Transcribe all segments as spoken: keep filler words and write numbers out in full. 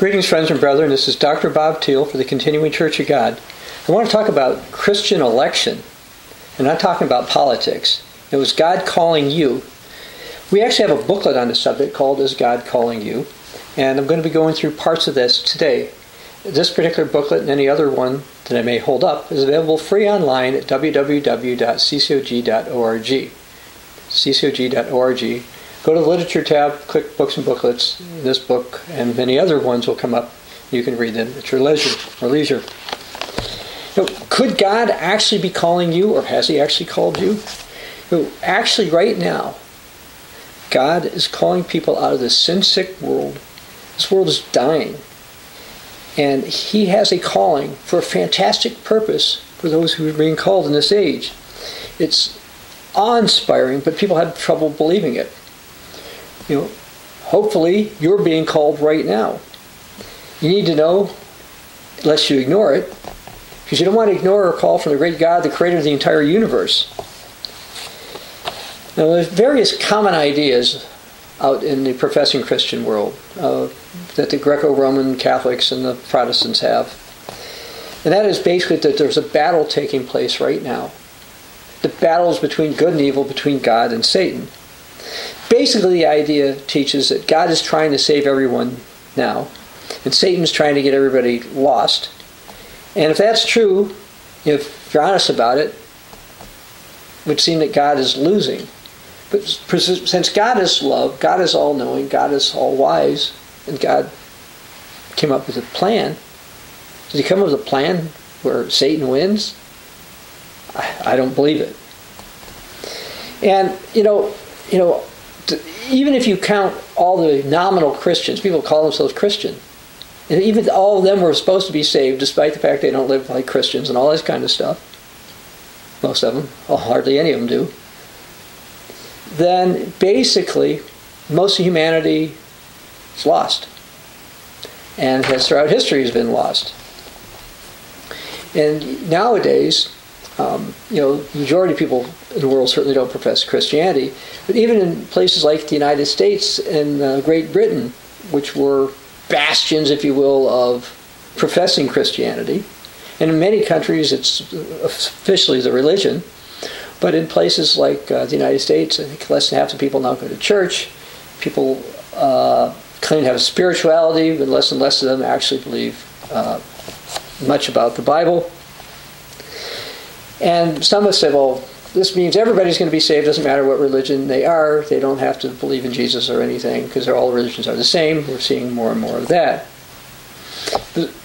Greetings, friends and brethren. This is Doctor Bob Thiel for the Continuing Church of God. I want to talk about Christian election. I'm not talking about politics. It was God calling you. We actually have a booklet on the subject called Is God Calling You? And I'm going to be going through parts of this today. This particular booklet and any other one that I may hold up is available free online at w w w dot c c o g dot org. c c o g dot org. Go to the literature tab, click books and booklets. This book and many other ones will come up. You can read them at your leisure. Or leisure. You know, could God actually be calling you, or has He actually called you? You know, actually, right now, God is calling people out of this sin-sick world. This world is dying. And He has a calling for a fantastic purpose for those who are being called in this age. It's awe-inspiring, but people have trouble believing it. You know, hopefully you're being called right now. You need to know, lest you ignore it, because you don't want to ignore a call from the great God, the creator of the entire universe. Now, there's various common ideas out in the professing Christian world uh, that the Greco-Roman Catholics and the Protestants have. And that is basically that there's a battle taking place right now. The battle is between good and evil, between God and Satan. Basically, the idea teaches that God is trying to save everyone now, and Satan's trying to get everybody lost. And if that's true, if you're honest about it, it would seem that God is losing. But since God is love, God is all-knowing, God is all-wise, and God came up with a plan. Did He come up with a plan where Satan wins? I, I don't believe it. And, you know, you know, even if you count all the nominal Christians, people call themselves Christian, and even all of them were supposed to be saved despite the fact they don't live like Christians and all this kind of stuff, most of them, well, hardly any of them do, then basically most of humanity is lost, and has throughout history has been lost. And nowadays, Um, you know, the majority of people in the world certainly don't profess Christianity. But even in places like the United States and uh, Great Britain, which were bastions, if you will, of professing Christianity, and in many countries it's officially the religion, but in places like uh, the United States, I think less than half the people now go to church. People uh, claim to have a spirituality, but less and less of them actually believe uh, much about the Bible. And some have said, well, this means everybody's going to be saved. It doesn't matter what religion they are. They don't have to believe in Jesus or anything because all religions are the same. We're seeing more and more of that.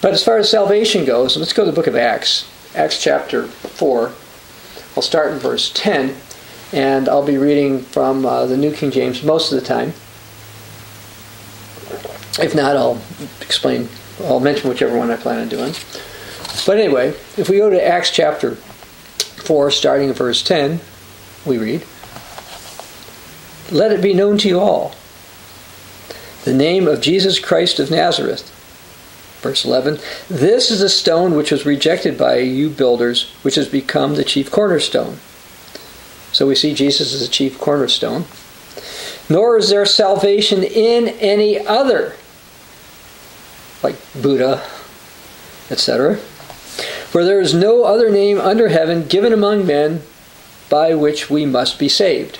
But as far as salvation goes, let's go to the book of Acts. Acts chapter four. I'll start in verse ten, and I'll be reading from uh, the New King James most of the time. If not, I'll explain. I'll mention whichever one I plan on doing. But anyway, if we go to Acts chapter four, starting in verse ten, we read, "Let it be known to you all, the name of Jesus Christ of Nazareth." Verse eleven, "This is the stone which was rejected by you builders, which has become the chief cornerstone." So we see Jesus is the chief cornerstone. "Nor is there salvation in any other," like Buddha, et cetera, "for there is no other name under heaven given among men by which we must be saved."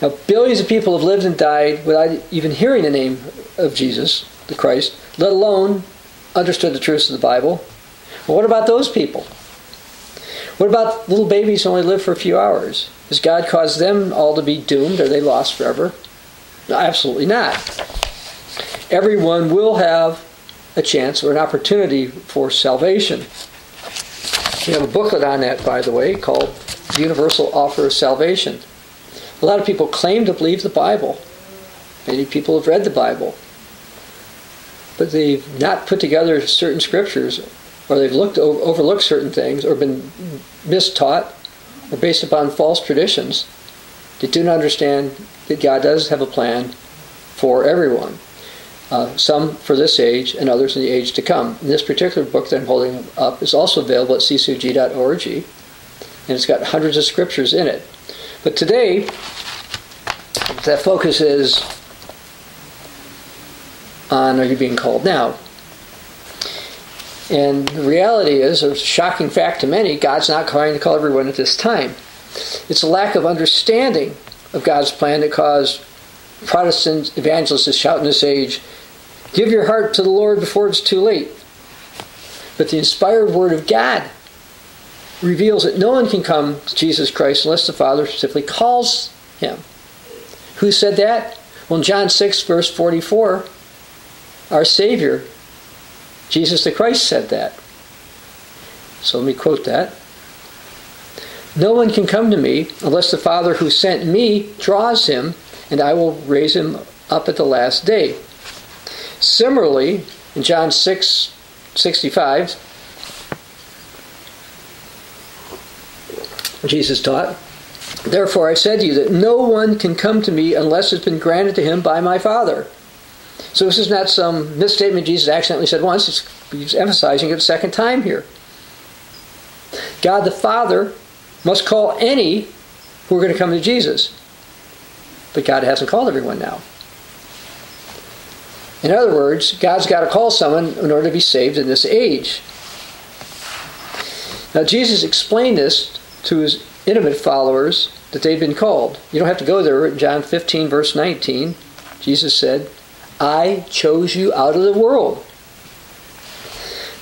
Now, billions of people have lived and died without even hearing the name of Jesus, the Christ, let alone understood the truths of the Bible. Well, what about those people? What about little babies who only live for a few hours? Has God caused them all to be doomed? Are they lost forever? No, absolutely not. Everyone will have a chance or an opportunity for salvation. We have a booklet on that, by the way, called Universal Offer of Salvation. A lot of people claim to believe the Bible. Many people have read the Bible. But they've not put together certain scriptures, or they've looked overlooked certain things, or been mistaught, or based upon false traditions. They do not understand that God does have a plan for everyone. Uh, some for this age and others in the age to come. And this particular book that I'm holding up is also available at c c o g dot org, and it's got hundreds of scriptures in it. But today, the focus is on are you being called now? And the reality is, a shocking fact to many, God's not trying to call everyone at this time. It's a lack of understanding of God's plan that caused Protestant evangelists to shout in this age, "Give your heart to the Lord before it's too late." But the inspired Word of God reveals that no one can come to Jesus Christ unless the Father specifically calls him. Who said that? Well, in John six, verse forty-four, our Savior, Jesus the Christ, said that. So let me quote that. "No one can come to me unless the Father who sent me draws him, and I will raise him up at the last day." Similarly, in John six, sixty-five, Jesus taught, "Therefore I said to you that no one can come to me unless it's been granted to him by my Father." So this is not some misstatement Jesus accidentally said once. It's, he's emphasizing it a second time here. God the Father must call any who are going to come to Jesus. But God hasn't called everyone now. In other words, God's got to call someone in order to be saved in this age. Now Jesus explained this to his intimate followers that they'd been called. You don't have to go there. In John fifteen, verse nineteen, Jesus said, "I chose you out of the world."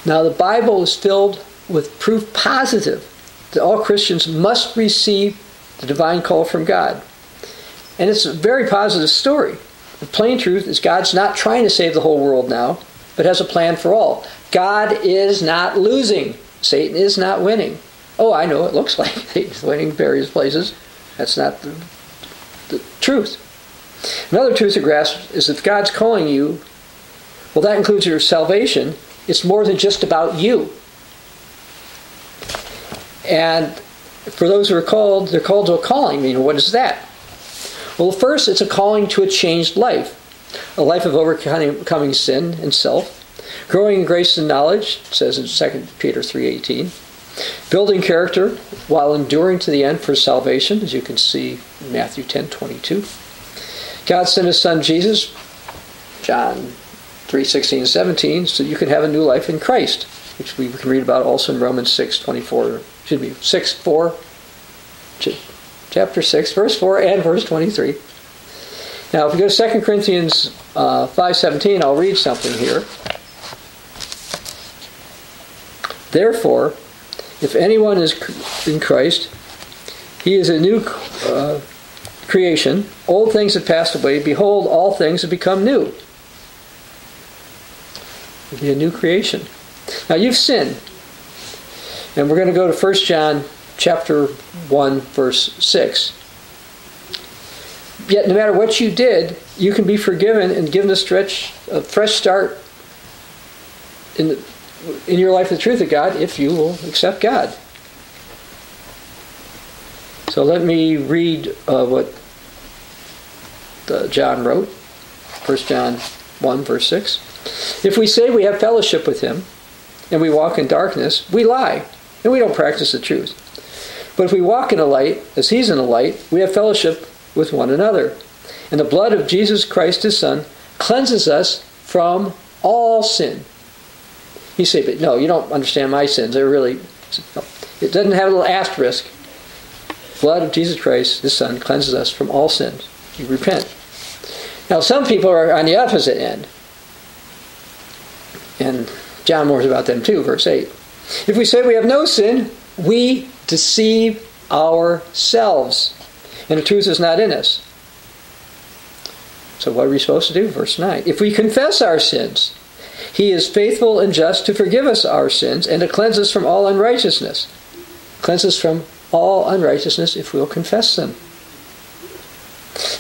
Now the Bible is filled with proof positive that all Christians must receive the divine call from God. And it's a very positive story. The plain truth is God's not trying to save the whole world now, but has a plan for all. God is not losing. Satan is not winning. Oh, I know, it looks like Satan's winning various places. That's not the, the truth. Another truth to grasp is if God's calling you, well, that includes your salvation. It's more than just about you. And for those who are called, they're called to a calling. You know, what is that? Well, first, it's a calling to a changed life, a life of overcoming sin and self, growing in grace and knowledge, it says in Second Peter three eighteen, building character while enduring to the end for salvation, as you can see in Matthew ten twenty-two. God sent his son Jesus, John three sixteen and seventeen, so you can have a new life in Christ, which we can read about also in Romans six, twenty-four, excuse me, six, four, chapter six, verse four and verse twenty-three. Now, if we go to Second Corinthians five seventeen, I'll read something here. "Therefore, if anyone is in Christ, he is a new uh, creation. Old things have passed away. Behold, all things have become new." It'll be a new creation. Now, you've sinned. And we're going to go to First John chapter one, verse six. "Yet no matter what you did, you can be forgiven and given a, stretch, a fresh start in, the, in your life of the truth of God if you will accept God." So let me read uh, what uh, John wrote, First John one, verse six. "If we say we have fellowship with him and we walk in darkness, we lie and we don't practice the truth. But if we walk in the light, as he's in the light, we have fellowship with one another. And the blood of Jesus Christ, his son, cleanses us from all sin." You say, "But no, you don't understand my sins. They're really..." No. It doesn't have a little asterisk. Blood of Jesus Christ, his son, cleanses us from all sins. You repent. Now, some people are on the opposite end. And John warns about them too, verse eight. "If we say we have no sin, we deceive ourselves, and the truth is not in us." So what are we supposed to do? Verse nine. "If we confess our sins, he is faithful and just to forgive us our sins and to cleanse us from all unrighteousness." Cleanse us from all unrighteousness if we'll confess them.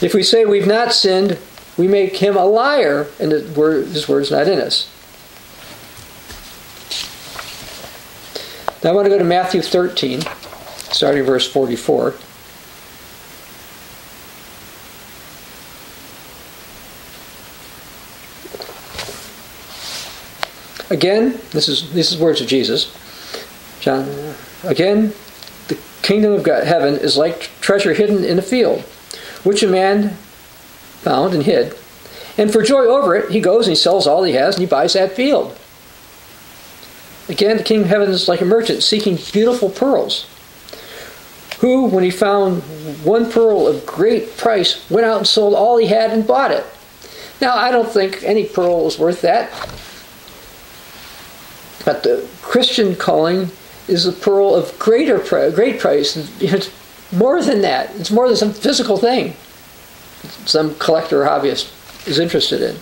"If we say we've not sinned, we make him a liar, and the word, his word's not in us." Now I want to go to Matthew thirteen, starting verse forty-four. Again, this is this is words of Jesus. John, "Again, the kingdom of God, heaven is like treasure hidden in a field, which a man found and hid, And for joy over it, he goes and he sells all he has and he buys that field. Again, the kingdom of heaven is like a merchant seeking beautiful pearls, who, when he found one pearl of great price, went out and sold all he had and bought it. Now, I don't think any pearl is worth that. But the Christian calling is a pearl of greater great price. It's more than that. It's more than some physical thing some collector or hobbyist is interested in.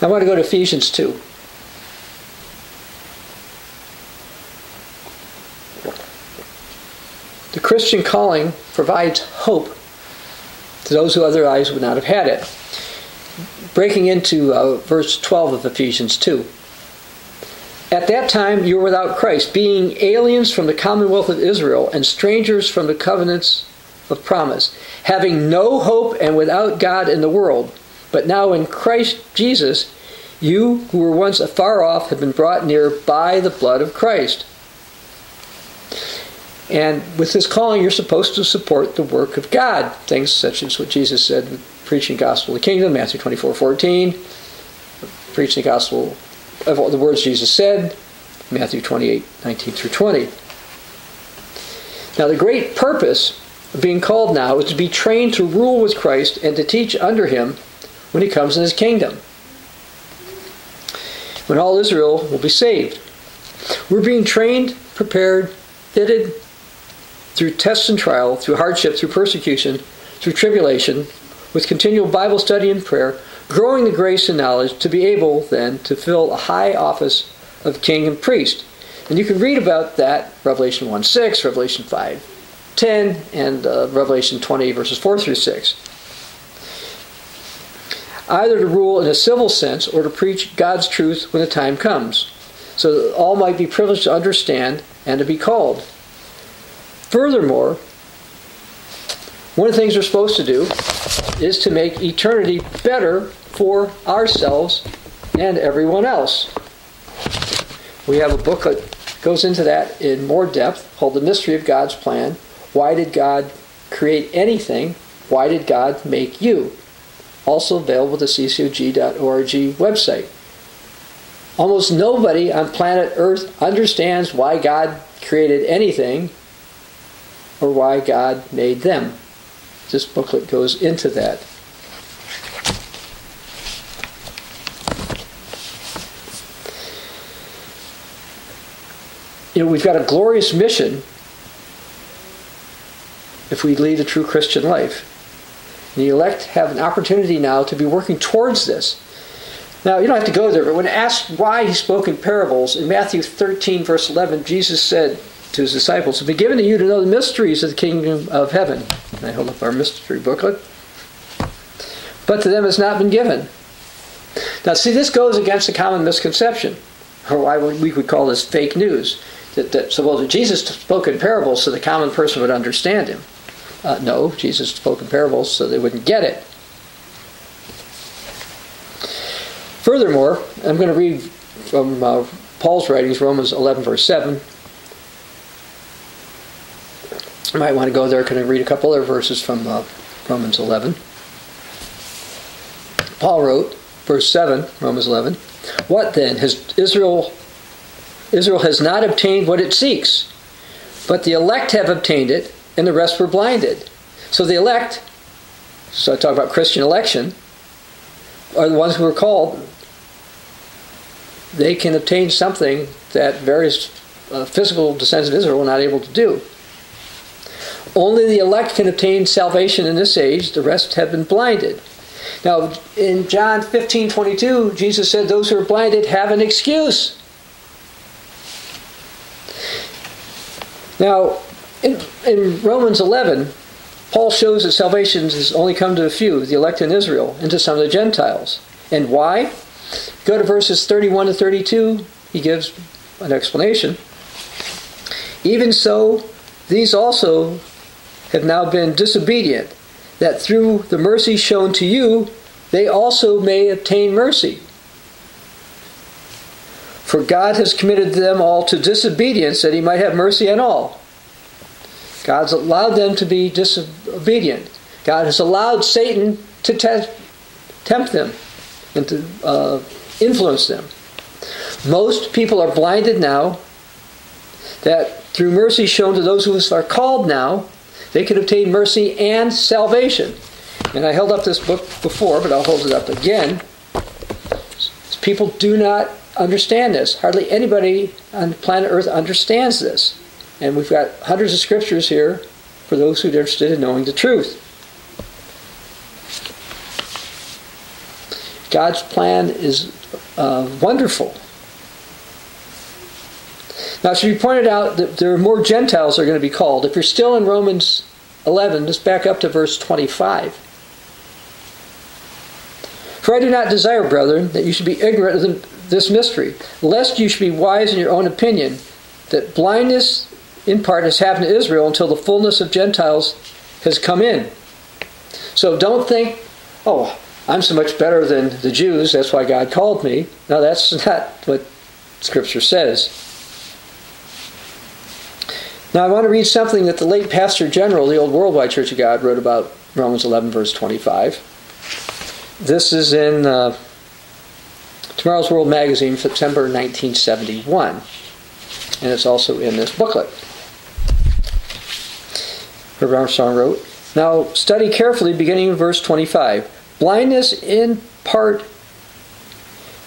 I want to go to Ephesians two. The Christian calling provides hope to those who otherwise would not have had it. Breaking into uh, verse twelve of Ephesians two. At that time you were without Christ, being aliens from the commonwealth of Israel and strangers from the covenants of promise, having no hope and without God in the world. But now in Christ Jesus, you who were once afar off have been brought near by the blood of Christ. And with this calling, you're supposed to support the work of God. Things such as what Jesus said, preaching the gospel of the kingdom, Matthew twenty-four fourteen, preaching the gospel of the words Jesus said, Matthew twenty-eight nineteen through twenty. Now the great purpose of being called now is to be trained to rule with Christ and to teach under him when he comes in his kingdom, when all Israel will be saved. We're being trained, prepared, fitted, through tests and trial, through hardship, through persecution, through tribulation, with continual Bible study and prayer, growing the grace and knowledge to be able, then, to fill a high office of king and priest. And you can read about that, Revelation one six, Revelation five ten, and uh, Revelation twenty, verses four through six. Either to rule in a civil sense or to preach God's truth when the time comes, so that all might be privileged to understand and to be called. Furthermore, one of the things we're supposed to do is to make eternity better for ourselves and everyone else. We have a booklet that goes into that in more depth, called The Mystery of God's Plan. Why did God create anything? Why did God make you? Also available at the c c o g dot org website. Almost nobody on planet Earth understands why God created anything, or why God made them. This booklet goes into that. You know, we've got a glorious mission if we lead a true Christian life. And the elect have an opportunity now to be working towards this. Now, you don't have to go there, but when asked why he spoke in parables, in Matthew thirteen, verse eleven, Jesus said to his disciples, "It will be given to you to know the mysteries of the kingdom of heaven." And I hold up our mystery booklet. "But to them it's not been given." Now, see, this goes against a common misconception, or why we would call this fake news, that, that so, well, that Jesus spoke in parables so the common person would understand him. Uh, no, Jesus spoke in parables so they wouldn't get it. Furthermore, I'm going to read from uh, Paul's writings, Romans eleven, verse seven. I might want to go there. Can I read a couple other verses from uh, Romans eleven? Paul wrote, verse seven, Romans eleven, "What then? Has Israel, Israel has not obtained what it seeks, but the elect have obtained it, and the rest were blinded." So the elect, so I talk about Christian election, are the ones who are called. They can obtain something that various uh, physical descendants of Israel were not able to do. Only the elect can obtain salvation in this age. The rest have been blinded. Now, in John fifteen twenty-two, Jesus said, "Those who are blinded have an excuse." Now, in, in Romans eleven, Paul shows that salvation has only come to a few, the elect in Israel, and to some of the Gentiles. And why? Go to verses thirty-one to thirty-two. He gives an explanation. "Even so, these also have now been disobedient, that through the mercy shown to you, they also may obtain mercy. For God has committed them all to disobedience, that he might have mercy on all." God's allowed them to be disobedient. God has allowed Satan to test, tempt them and to uh, influence them. Most people are blinded now that through mercy shown to those who are called now, they can obtain mercy and salvation. And I held up this book before, but I'll hold it up again. People do not understand this. Hardly anybody on planet Earth understands this. And we've got hundreds of scriptures here for those who are interested in knowing the truth. God's plan is uh, wonderful. Now, it should be pointed out that there are more Gentiles that are going to be called. If you're still in Romans eleven, let's back up to verse twenty-five. For I do not desire, brethren, that you should be ignorant of this mystery, lest you should be wise in your own opinion, that blindness in part has happened to Israel until the fullness of Gentiles has come in. So don't think, oh, I'm so much better than the Jews, that's why God called me. No, that's not what Scripture says. Now I want to read something that the late Pastor General of the old Worldwide Church of God wrote about Romans eleven, verse twenty-five. This is in uh, Tomorrow's World magazine, September nineteen seventy-one. And it's also in this booklet. Herb Armstrong wrote, now study carefully beginning in verse twenty-five. Blindness in part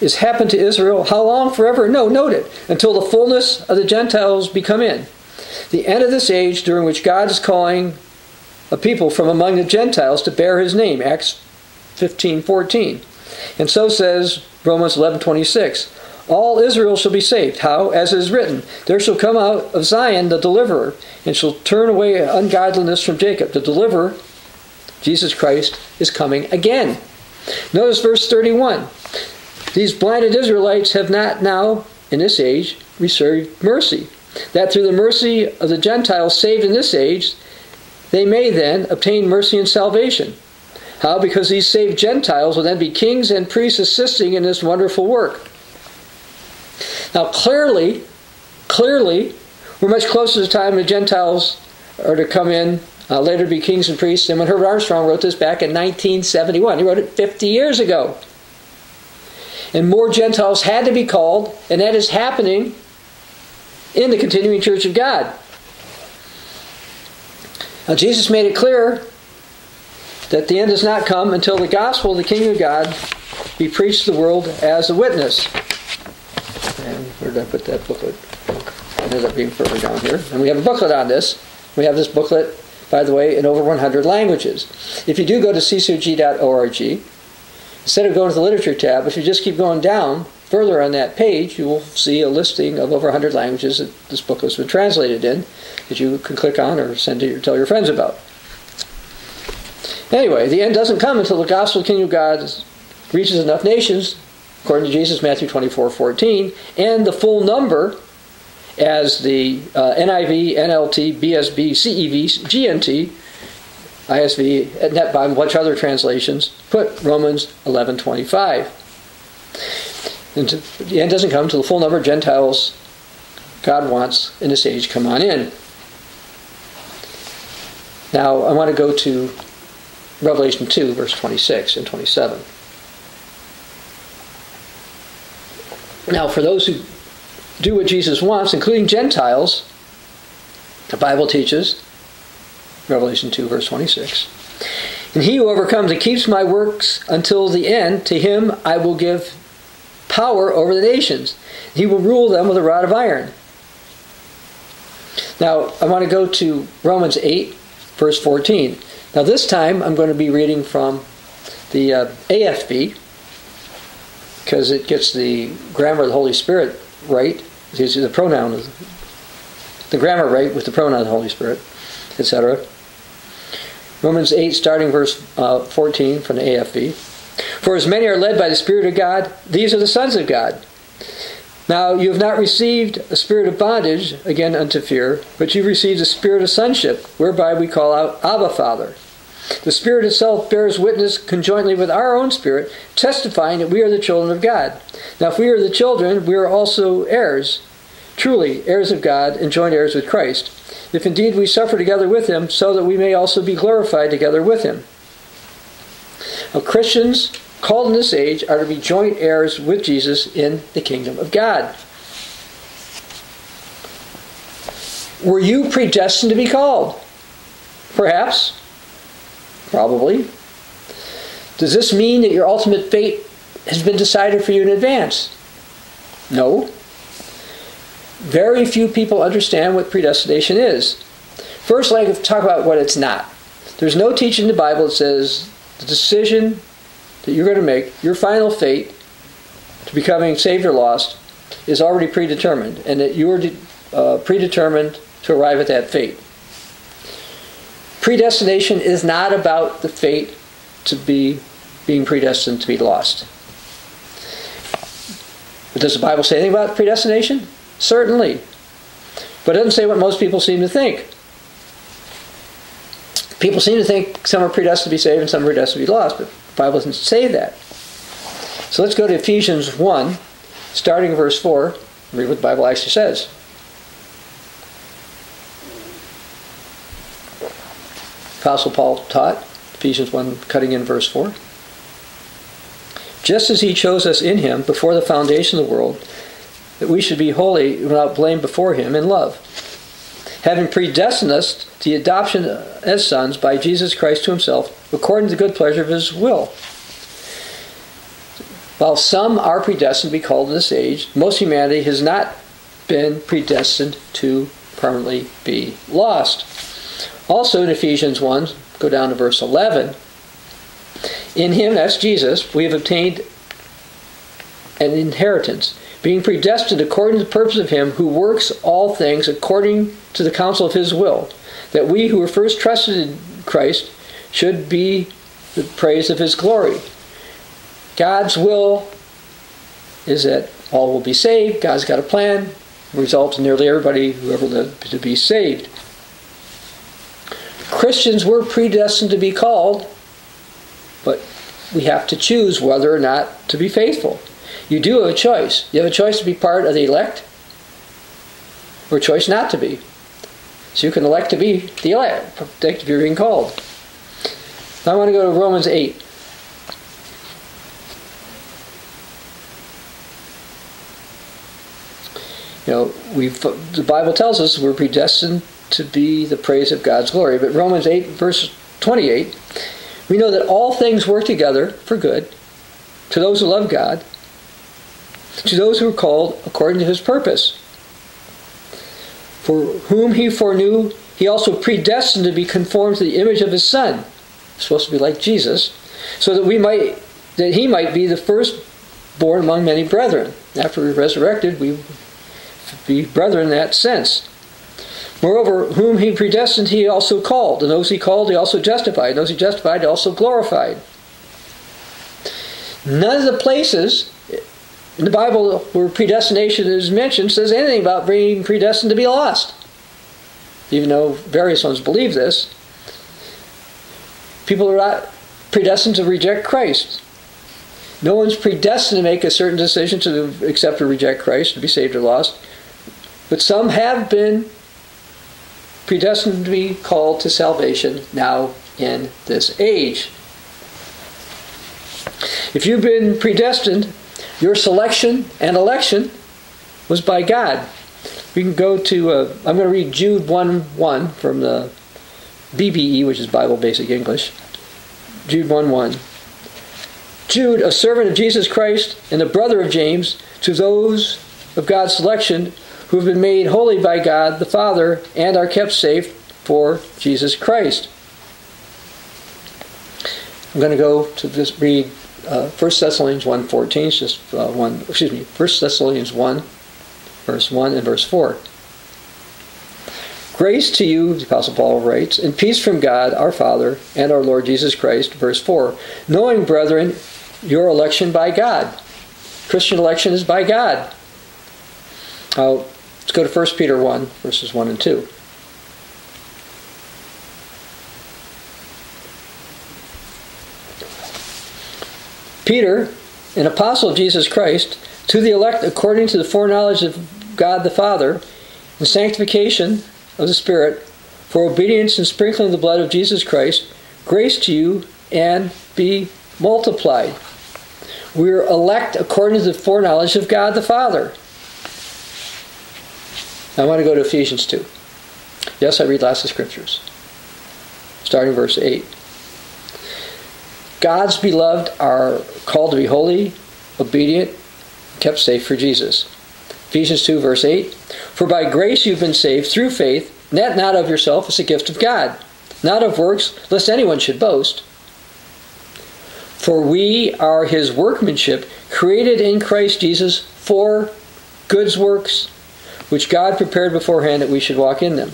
is happened to Israel. How long? Forever? No, note it. Until the fullness of the Gentiles become in. The end of this age during which God is calling a people from among the Gentiles to bear his name. Acts fifteen fourteen. And so says Romans eleven twenty-six. All Israel shall be saved. How? As it is written, there shall come out of Zion the deliverer, and shall turn away ungodliness from Jacob. The deliverer, Jesus Christ, is coming again. Notice verse thirty-one. These blinded Israelites have not now, in this age, received mercy, that through the mercy of the Gentiles saved in this age, they may then obtain mercy and salvation. How? Because these saved Gentiles will then be kings and priests assisting in this wonderful work. Now clearly, clearly, we're much closer to the time the Gentiles are to come in, uh, later to be kings and priests, than when Herb Armstrong wrote this back in nineteen seventy-one. He wrote it fifty years ago. And more Gentiles had to be called, and that is happening in the Continuing Church of God. Now Jesus made it clear that the end does not come until the gospel of the kingdom of God be preached to the world as a witness. And where did I put that booklet? It ended up being further down here. And we have a booklet on this. We have this booklet, by the way, in over one hundred languages. If you do go to c c o g dot org, instead of going to the literature tab, if you just keep going down further on that page, you will see a listing of over one hundred languages that this book has been translated in that you can click on or send to or tell your friends about. Anyway, the end doesn't come until the gospel of the kingdom of God reaches enough nations, according to Jesus, Matthew twenty-four fourteen, and the full number, as the uh, N I V, N L T, B S B, C E V, G N T, I S V, NetBible, and much other translations, put Romans eleven twenty-five. And to, the end doesn't come until the full number of Gentiles God wants in this age come on in. Now, I want to go to Revelation two, verse twenty-six and twenty-seven. Now, for those who do what Jesus wants, including Gentiles, the Bible teaches, Revelation two, verse twenty-six, and he who overcomes and keeps my works until the end, to him I will give power over the nations. He will rule them with a rod of iron. Now, I want to go to Romans eight, verse fourteen. Now this time I'm going to be reading from the uh, A F B because it gets the grammar of the Holy Spirit right. It gives you the pronoun, of the grammar right with the pronoun of the Holy Spirit, et cetera. Romans eight, starting verse uh, fourteen from the A F B. For as many are led by the Spirit of God, these are the sons of God. Now you have not received a spirit of bondage, again unto fear, but you received a spirit of sonship, whereby we call out, Abba, Father. The Spirit itself bears witness conjointly with our own spirit, testifying that we are the children of God. Now if we are the children, we are also heirs, truly heirs of God, and joint heirs with Christ, if indeed we suffer together with him, so that we may also be glorified together with him. Now Christians, called in this age are to be joint heirs with Jesus in the kingdom of God. Were you predestined to be called? Perhaps. Probably. Does this mean that your ultimate fate has been decided for you in advance? No. Very few people understand what predestination is. First, let's talk about what it's not. There's no teaching in the Bible that says the decision that you're going to make, your final fate to becoming saved or lost, is already predetermined, and that you are uh, predetermined to arrive at that fate. Predestination is not about the fate to be being predestined to be lost. But does the Bible say anything about predestination? Certainly. But it doesn't say what most people seem to think. People seem to think some are predestined to be saved and some are predestined to be lost, but the Bible doesn't say that. So let's go to Ephesians one, starting in verse four, and read what the Bible actually says. Apostle Paul taught, Ephesians one, cutting in verse four. Just as he chose us in him before the foundation of the world, that we should be holy and without blame before him in love, having predestined us to the adoption as sons by Jesus Christ to himself, according to the good pleasure of his will. While some are predestined to be called in this age, most humanity has not been predestined to permanently be lost. Also in Ephesians one, go down to verse eleven, in him, that's Jesus, we have obtained an inheritance, being predestined according to the purpose of him who works all things according to the counsel of his will, that we who were first trusted in Christ should be the praise of his glory. God's will is that all will be saved. God's got a plan. It results in nearly everybody who ever lived to be saved. Christians were predestined to be called, but we have to choose whether or not to be faithful. You do have a choice. You have a choice to be part of the elect or a choice not to be. So you can elect to be the elect if you're being called. Now I want to go to Romans eight. You know, we the Bible tells us we're predestined to be the praise of God's glory. But Romans eight, verse twenty-eight, we know that all things work together for good to those who love God, to those who are called according to his purpose. For whom he foreknew, he also predestined to be conformed to the image of his Son. It's supposed to be like Jesus, so that we might that he might be the firstborn among many brethren. After we resurrected, we be brethren in that sense. Moreover, whom he predestined, he also called, and those he called, he also justified, and those he justified, he also glorified. None of the places in the Bible where predestination is mentioned says anything about being predestined to be lost. Even though various ones believe this, people are not predestined to reject Christ. No one's predestined to make a certain decision to accept or reject Christ, to be saved or lost. But some have been predestined to be called to salvation now in this age. If you've been predestined, your selection and election was by God. We can go to, uh, I'm going to read Jude one one from the B B E, which is Bible Basic English. Jude one one. Jude, a servant of Jesus Christ and a brother of James, to those of God's selection who have been made holy by God the Father and are kept safe for Jesus Christ. I'm going to go to this, read Uh, First Thessalonians one fourteen, it's just uh, one, excuse me, First Thessalonians one, verse one and verse four. Grace to you, the Apostle Paul writes, and peace from God, our Father, and our Lord Jesus Christ, verse four. Knowing, brethren, your election by God. Christian election is by God. Uh, let's go to First Peter one, verses one and two. Peter, an apostle of Jesus Christ, to the elect according to the foreknowledge of God the Father, and sanctification of the Spirit, for obedience and sprinkling of the blood of Jesus Christ, grace to you and be multiplied. We're elect according to the foreknowledge of God the Father. Now I want to go to Ephesians two. Yes, I read lots of scriptures. Starting verse eight. God's beloved are called to be holy, obedient, kept safe for Jesus. Ephesians two, verse eight. For by grace you've been saved through faith, that not of yourself, it's a gift of God, not of works, lest anyone should boast. For we are his workmanship, created in Christ Jesus for good works, which God prepared beforehand that we should walk in them.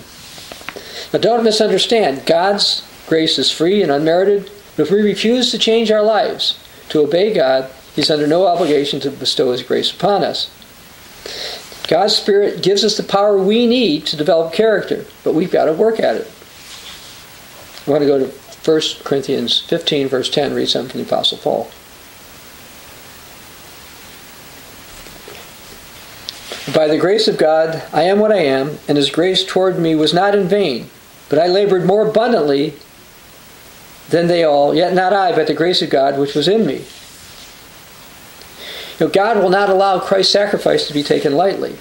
Now don't misunderstand. God's grace is free and unmerited, but if we refuse to change our lives to obey God, he's under no obligation to bestow his grace upon us. God's Spirit gives us the power we need to develop character, but we've got to work at it. I want to go to First Corinthians fifteen, verse ten, read something from the Apostle Paul. By the grace of God, I am what I am, and his grace toward me was not in vain, but I labored more abundantly than they all, yet not I, but the grace of God which was in me. You know, God will not allow Christ's sacrifice to be taken lightly.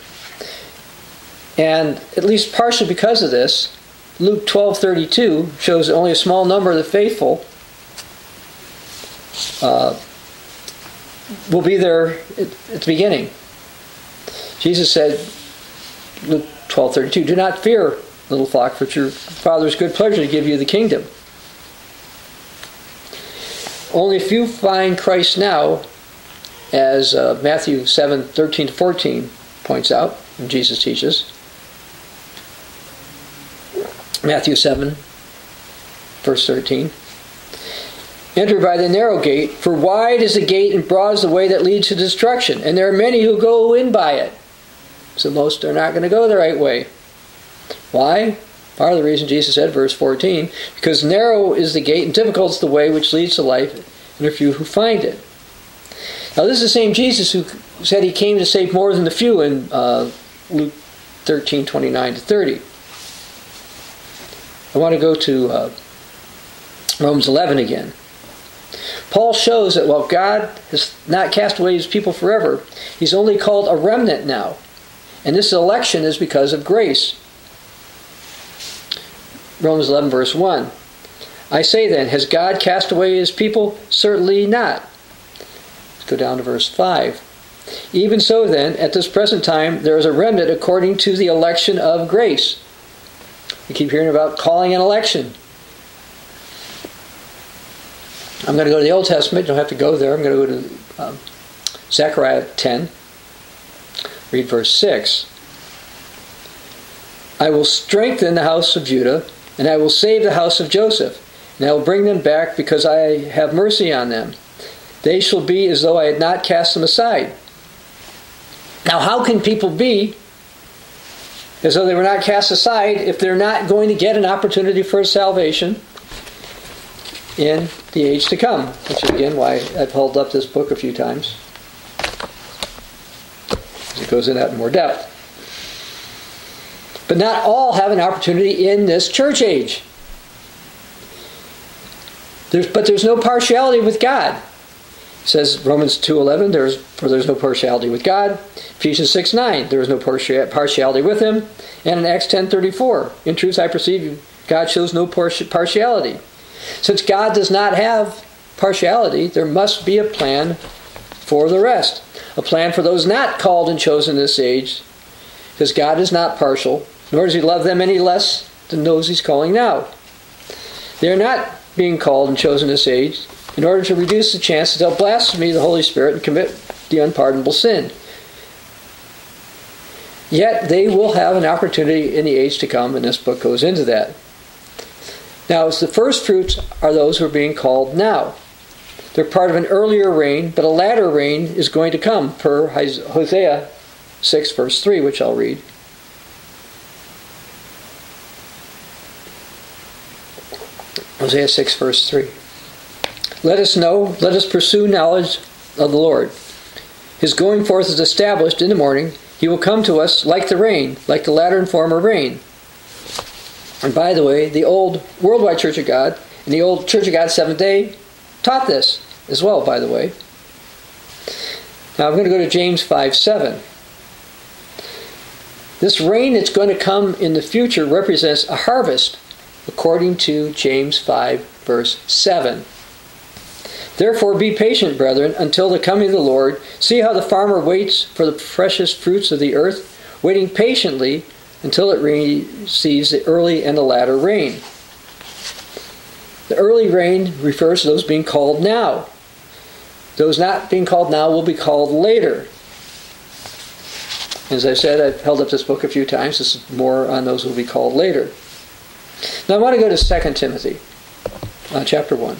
And at least partially because of this, Luke twelve thirty-two shows that only a small number of the faithful uh, will be there at, at the beginning. Jesus said, Luke twelve thirty-two, do not fear, little flock, for it's your Father's good pleasure to give you the kingdom. Only if you find Christ now, as uh, Matthew seven thirteen to fourteen points out, and Jesus teaches, Matthew seven, verse thirteen. Enter by the narrow gate, for wide is the gate and broad is the way that leads to destruction, and there are many who go in by it. So most are not going to go the right way. Why? Part of the reason Jesus said, verse fourteen, because narrow is the gate and difficult is the way which leads to life, and there are few who find it. Now this is the same Jesus who said he came to save more than the few in uh, Luke thirteen twenty-nine to thirty. I want to go to uh, Romans eleven again. Paul shows that while God has not cast away his people forever, he's only called a remnant now. And this election is because of grace. Romans eleven, verse one. I say then, has God cast away his people? Certainly not. Let's go down to verse five. Even so then, at this present time, there is a remnant according to the election of grace. You keep hearing about calling an election. I'm going to go to the Old Testament. You don't have to go there. I'm going to go to um, Zechariah ten. Read verse six. I will strengthen the house of Judah, and I will save the house of Joseph, and I will bring them back because I have mercy on them. They shall be as though I had not cast them aside. Now how can people be as though they were not cast aside if they're not going to get an opportunity for salvation in the age to come? Which is again why I've held up this book a few times. It goes into that in more depth. But not all have an opportunity in this church age. There's, but there's no partiality with God. It says Romans two eleven, there's, for there's no partiality with God. Ephesians six nine, there is no partiality with him. And in Acts ten thirty-four, in truth I perceive God shows no partiality. Since God does not have partiality, there must be a plan for the rest. A plan for those not called and chosen this age, because God is not partial, nor does he love them any less than those he's calling now. They are not being called and chosen this age in order to reduce the chance that they'll blaspheme the Holy Spirit and commit the unpardonable sin. Yet they will have an opportunity in the age to come, and this book goes into that. Now, it's the first fruits are those who are being called now. They're part of an earlier reign, but a latter reign is going to come, per Hosea six, verse three, which I'll read. Hosea six, verse three. Let us know, let us pursue knowledge of the Lord. His going forth is established in the morning. He will come to us like the rain, like the latter and former rain. And by the way, the old Worldwide Church of God and the old Church of God Seventh Day taught this as well, by the way. Now I'm going to go to James five seven. This rain that's going to come in the future represents a harvest, according to James five, verse seven. Therefore be patient, brethren, until the coming of the Lord. See how the farmer waits for the precious fruits of the earth, waiting patiently until it receives the early and the latter rain. The early rain refers to those being called now. Those not being called now will be called later. As I said, I've held up this book a few times. This is more on those who will be called later. Now I want to go to Second Timothy, uh, chapter one.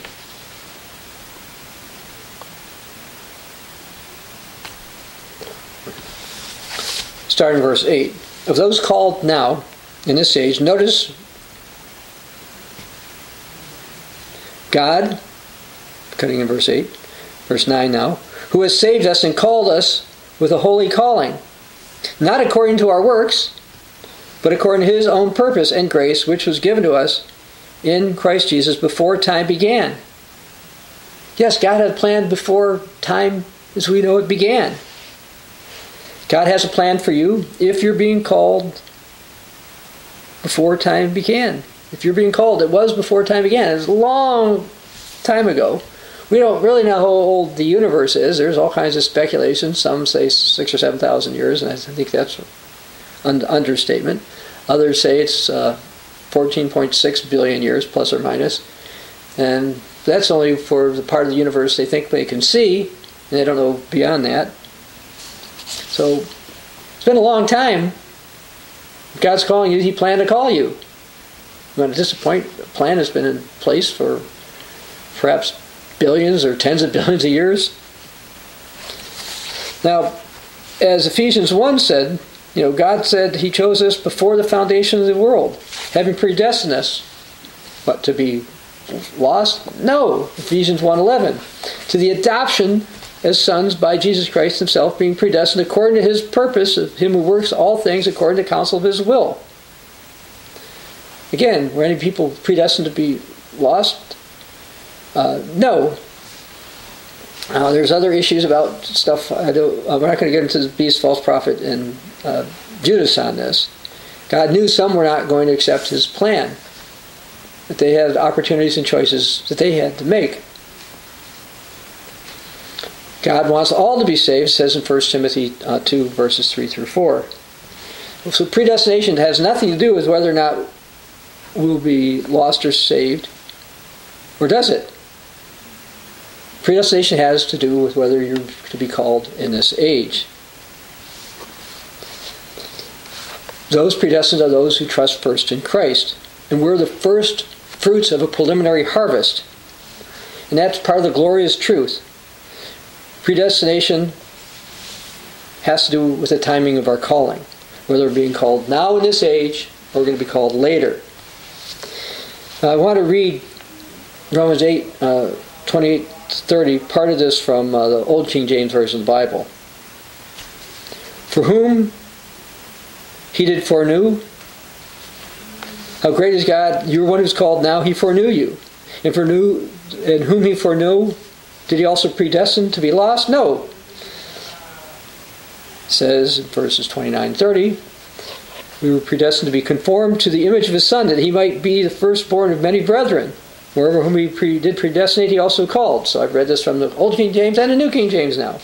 Starting in verse eight. Of those called now, in this age, notice God, cutting in verse eight, verse nine now, who has saved us and called us with a holy calling, not according to our works, but according to his own purpose and grace, which was given to us in Christ Jesus before time began. Yes, God had planned before time as we know it began. God has a plan for you if you're being called before time began. If you're being called, it was before time began. It's a long time ago. We don't really know how old the universe is. There's all kinds of speculation. Some say six or seven thousand years, and I think that's an understatement. Others say it's uh, fourteen point six billion years, plus or minus. And that's only for the part of the universe they think they can see, and they don't know beyond that. So it's been a long time. If God's calling you, he planned to call you. I'm going to disappoint. The plan has been in place for perhaps billions or tens of billions of years. Now, as Ephesians one said, you know, God said he chose us before the foundation of the world, having predestined us, what, to be lost? No, Ephesians one eleven, to the adoption as sons by Jesus Christ himself, being predestined according to his purpose, of him who works all things according to the counsel of his will. Again, were any people predestined to be lost? Uh, no. Uh, there's other issues about stuff. I don't, uh, we're not going to get into the beast, false prophet, and uh, Judas on this. God knew some were not going to accept his plan, that they had opportunities and choices that they had to make. God wants all to be saved, says in First Timothy two, verses three through four. So predestination has nothing to do with whether or not will be lost or saved, or does it? Predestination has to do with whether you're to be called in this age. Those predestined are those who trust first in Christ, and we're the first fruits of a preliminary harvest, and that's part of the glorious truth. Predestination has to do with the timing of our calling, whether we're being called now in this age or we're going to be called later. I want to read Romans eight, uh, twenty-eight to thirty, part of this from uh, the Old King James Version of the Bible. For whom he did foreknow, how great is God, you're one who's called now, he foreknew you. And foreknew, and whom he foreknew, did he also predestine to be lost? No. It says in verses twenty-nine and thirty, we were predestined to be conformed to the image of his Son, that he might be the firstborn of many brethren. Wherever whom he pre- did predestinate, he also called. So I've read this from the Old King James and the New King James now.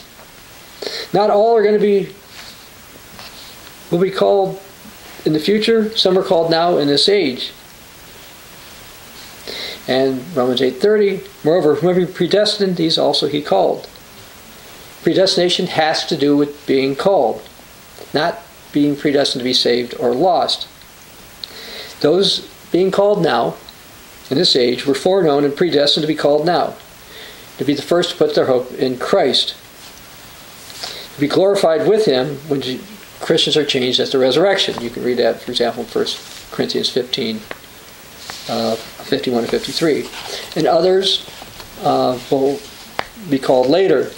Not all are going to be, will be called in the future. Some are called now in this age. And Romans eight thirty, moreover, whoever he predestined, these also he called. Predestination has to do with being called, not being predestined to be saved or lost. Those being called now, in this age, were foreknown and predestined to be called now, to be the first to put their hope in Christ, to be glorified with him when Christians are changed at the resurrection. You can read that, for example, in First Corinthians fifteen, uh, fifty-one to fifty-three. And others uh, will be called later.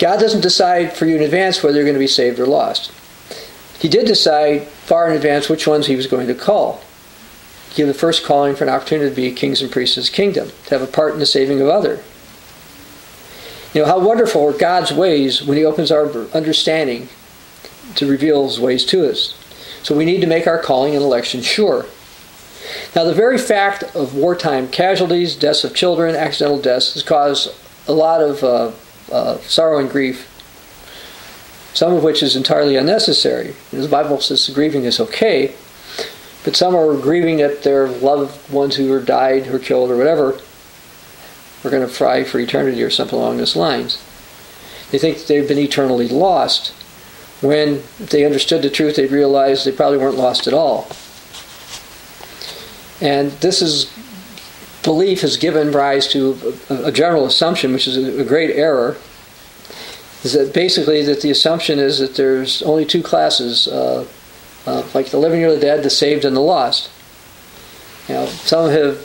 God doesn't decide for you in advance whether you're going to be saved or lost. He did decide far in advance which ones he was going to call. give the first calling for an opportunity to be kings and priests of his kingdom, to have a part in the saving of others. You know, how wonderful are God's ways when he opens our understanding to reveal his ways to us. So we need to make our calling and election sure. Now, the very fact of wartime casualties, deaths of children, accidental deaths, has caused a lot of uh, uh, sorrow and grief, some of which is entirely unnecessary. The Bible says grieving is okay, but some are grieving that their loved ones who are died or killed or whatever are going to fry for eternity or something along those lines. They think that they've been eternally lost, when if they understood the truth, they'd realize they probably weren't lost at all. And this is belief has given rise to a, a general assumption, which is a, a great error, is that basically that the assumption is that there's only two classes, uh, uh, like the living or the dead, the saved and the lost. You know, some have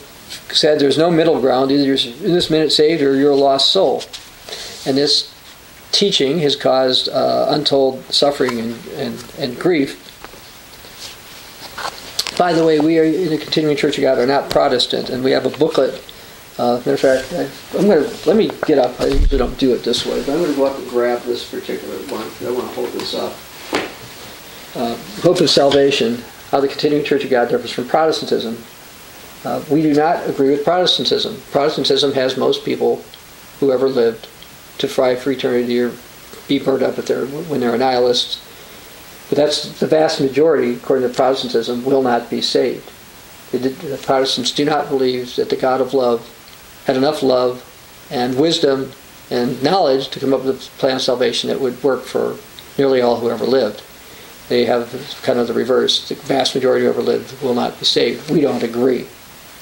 said there's no middle ground, either you're in this minute saved or you're a lost soul. And this teaching has caused uh, untold suffering and, and, and grief. By the way, we are in the Continuing Church of God are not Protestant, and we have a booklet. Uh, matter of fact, I, I'm gonna let me get up. I usually don't do it this way, but I'm gonna go up and grab this particular one. I want to hold this up. Uh, Hope of Salvation: How the Continuing Church of God Differs from Protestantism. Uh, we do not agree with Protestantism. Protestantism has most people who ever lived to fry for eternity or be burned up if they're, when they're a nihilist. But that's the vast majority, according to Protestantism, will not be saved. The Protestants do not believe that the God of love had enough love and wisdom and knowledge to come up with a plan of salvation that would work for nearly all who ever lived. They have kind of the reverse. The vast majority who ever lived will not be saved. We don't agree.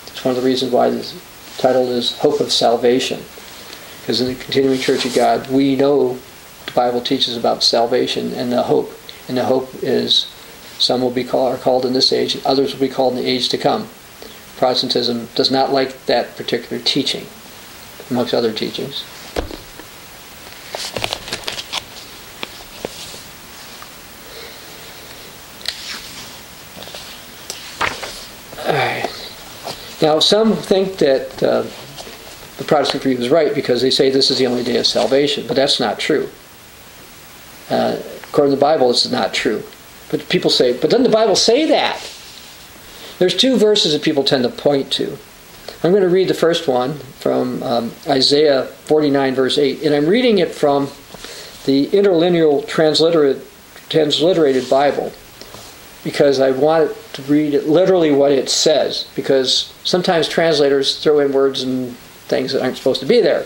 It's one of the reasons why this title is Hope of Salvation. Because in the Continuing Church of God, we know the Bible teaches about salvation and the hope. And the hope is some will be call, are called in this age, and others will be called in the age to come. Protestantism does not like that particular teaching, amongst other teachings. All right. Now, some think that uh, the Protestant view is right because they say this is the only day of salvation, but that's not true. Uh, according to the Bible, this is not true. But people say, but doesn't the Bible say that? There's two verses that people tend to point to. I'm going to read the first one from um, Isaiah forty-nine, verse eight. And I'm reading it from the interlinear transliterate, transliterated Bible, because I want to read it literally what it says, because sometimes translators throw in words and things that aren't supposed to be there.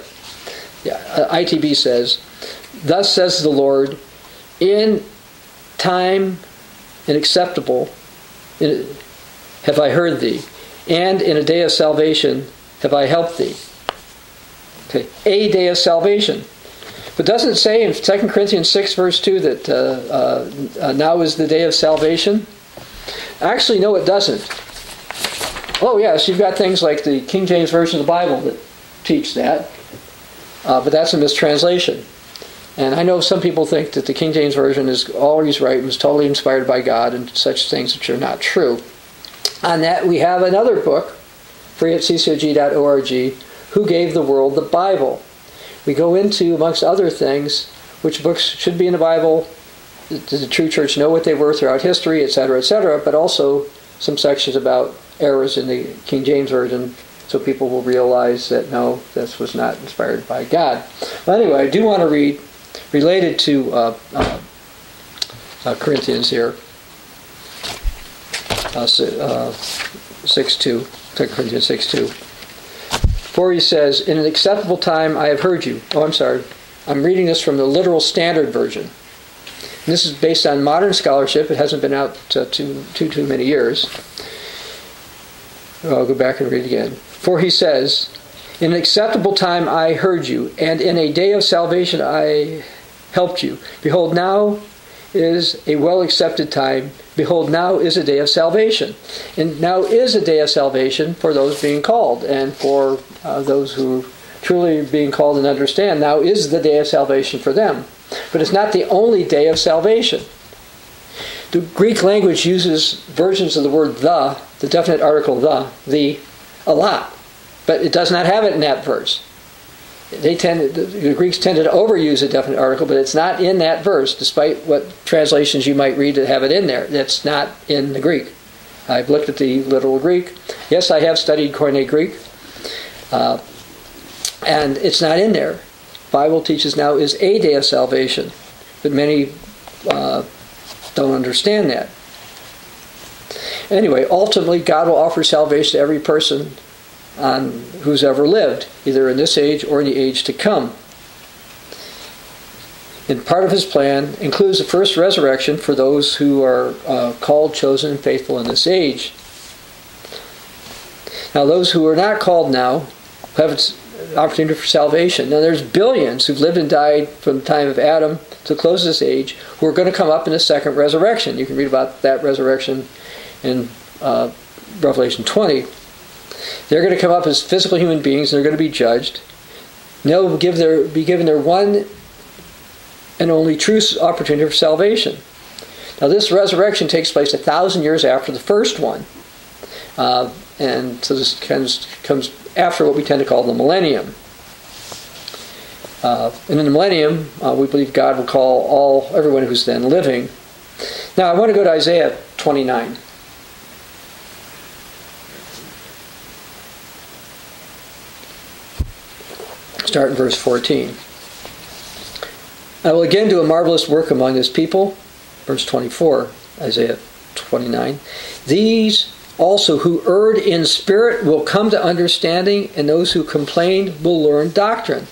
Yeah, I T B says, "Thus says the Lord, in time and acceptable have I heard thee, and in a day of salvation have I helped thee." Okay, a day of salvation. But doesn't it say in Second Corinthians six, verse two, that uh, uh, now is the day of salvation? Actually, no, it doesn't. Oh, yes, you've got things like the King James Version of the Bible that teach that, uh, but that's a mistranslation. And I know some people think that the King James Version is always right and is totally inspired by God and such things, which are not true. On that, we have another book, free at c c o g dot org, Who Gave the World the Bible? We go into, amongst other things, which books should be in the Bible. Does the true church know what they were throughout history, et cetera, et cetera, but also some sections about errors in the King James Version, so people will realize that, no, this was not inspired by God. Well, anyway, I do want to read related to uh, uh, uh, Corinthians here, uh, uh, six two, Second Corinthians six two. For he says, "In an acceptable time I have heard you." Oh, I'm sorry. I'm reading this from the Literal Standard Version. And this is based on modern scholarship. It hasn't been out uh, too, too, too many years. I'll go back and read again. For he says, "In an acceptable time I heard you, and in a day of salvation I helped you. Behold, now is a well-accepted time. Behold, now is a day of salvation." And now is a day of salvation for those being called, and for uh, those who truly are being called and understand, now is the day of salvation for them. But it's not the only day of salvation. The Greek language uses versions of the word the, the definite article the, the, a lot. But it does not have it in that verse. They tend, the Greeks tended to overuse a definite article, but it's not in that verse, despite what translations you might read that have it in there. That's not in the Greek. I've looked at the literal Greek. Yes, I have studied Koine Greek. Uh, and it's not in there. The Bible teaches now is a day of salvation, but many uh, don't understand that. Anyway, ultimately, God will offer salvation to every person on who's ever lived, either in this age or in the age to come. And part of his plan includes the first resurrection for those who are uh, called, chosen, and faithful in this age. Now, those who are not called now have an opportunity for salvation. Now, there's billions who've lived and died from the time of Adam to the close of this age who are going to come up in the second resurrection. You can read about that resurrection in uh, Revelation twenty. They're going to come up as physical human beings, and they're going to be judged. And they'll give their, be given their one and only true opportunity for salvation. Now, this resurrection takes place a thousand years after the first one. Uh, and so this comes, comes after what we tend to call the millennium. Uh, and in the millennium, uh, we believe God will call all everyone who's then living. Now, I want to go to Isaiah twenty-nine. Start in verse fourteen. I will again do a marvelous work among this people. Verse twenty-four, Isaiah twenty-nine. These also who erred in spirit will come to understanding, and those who complained will learn doctrine.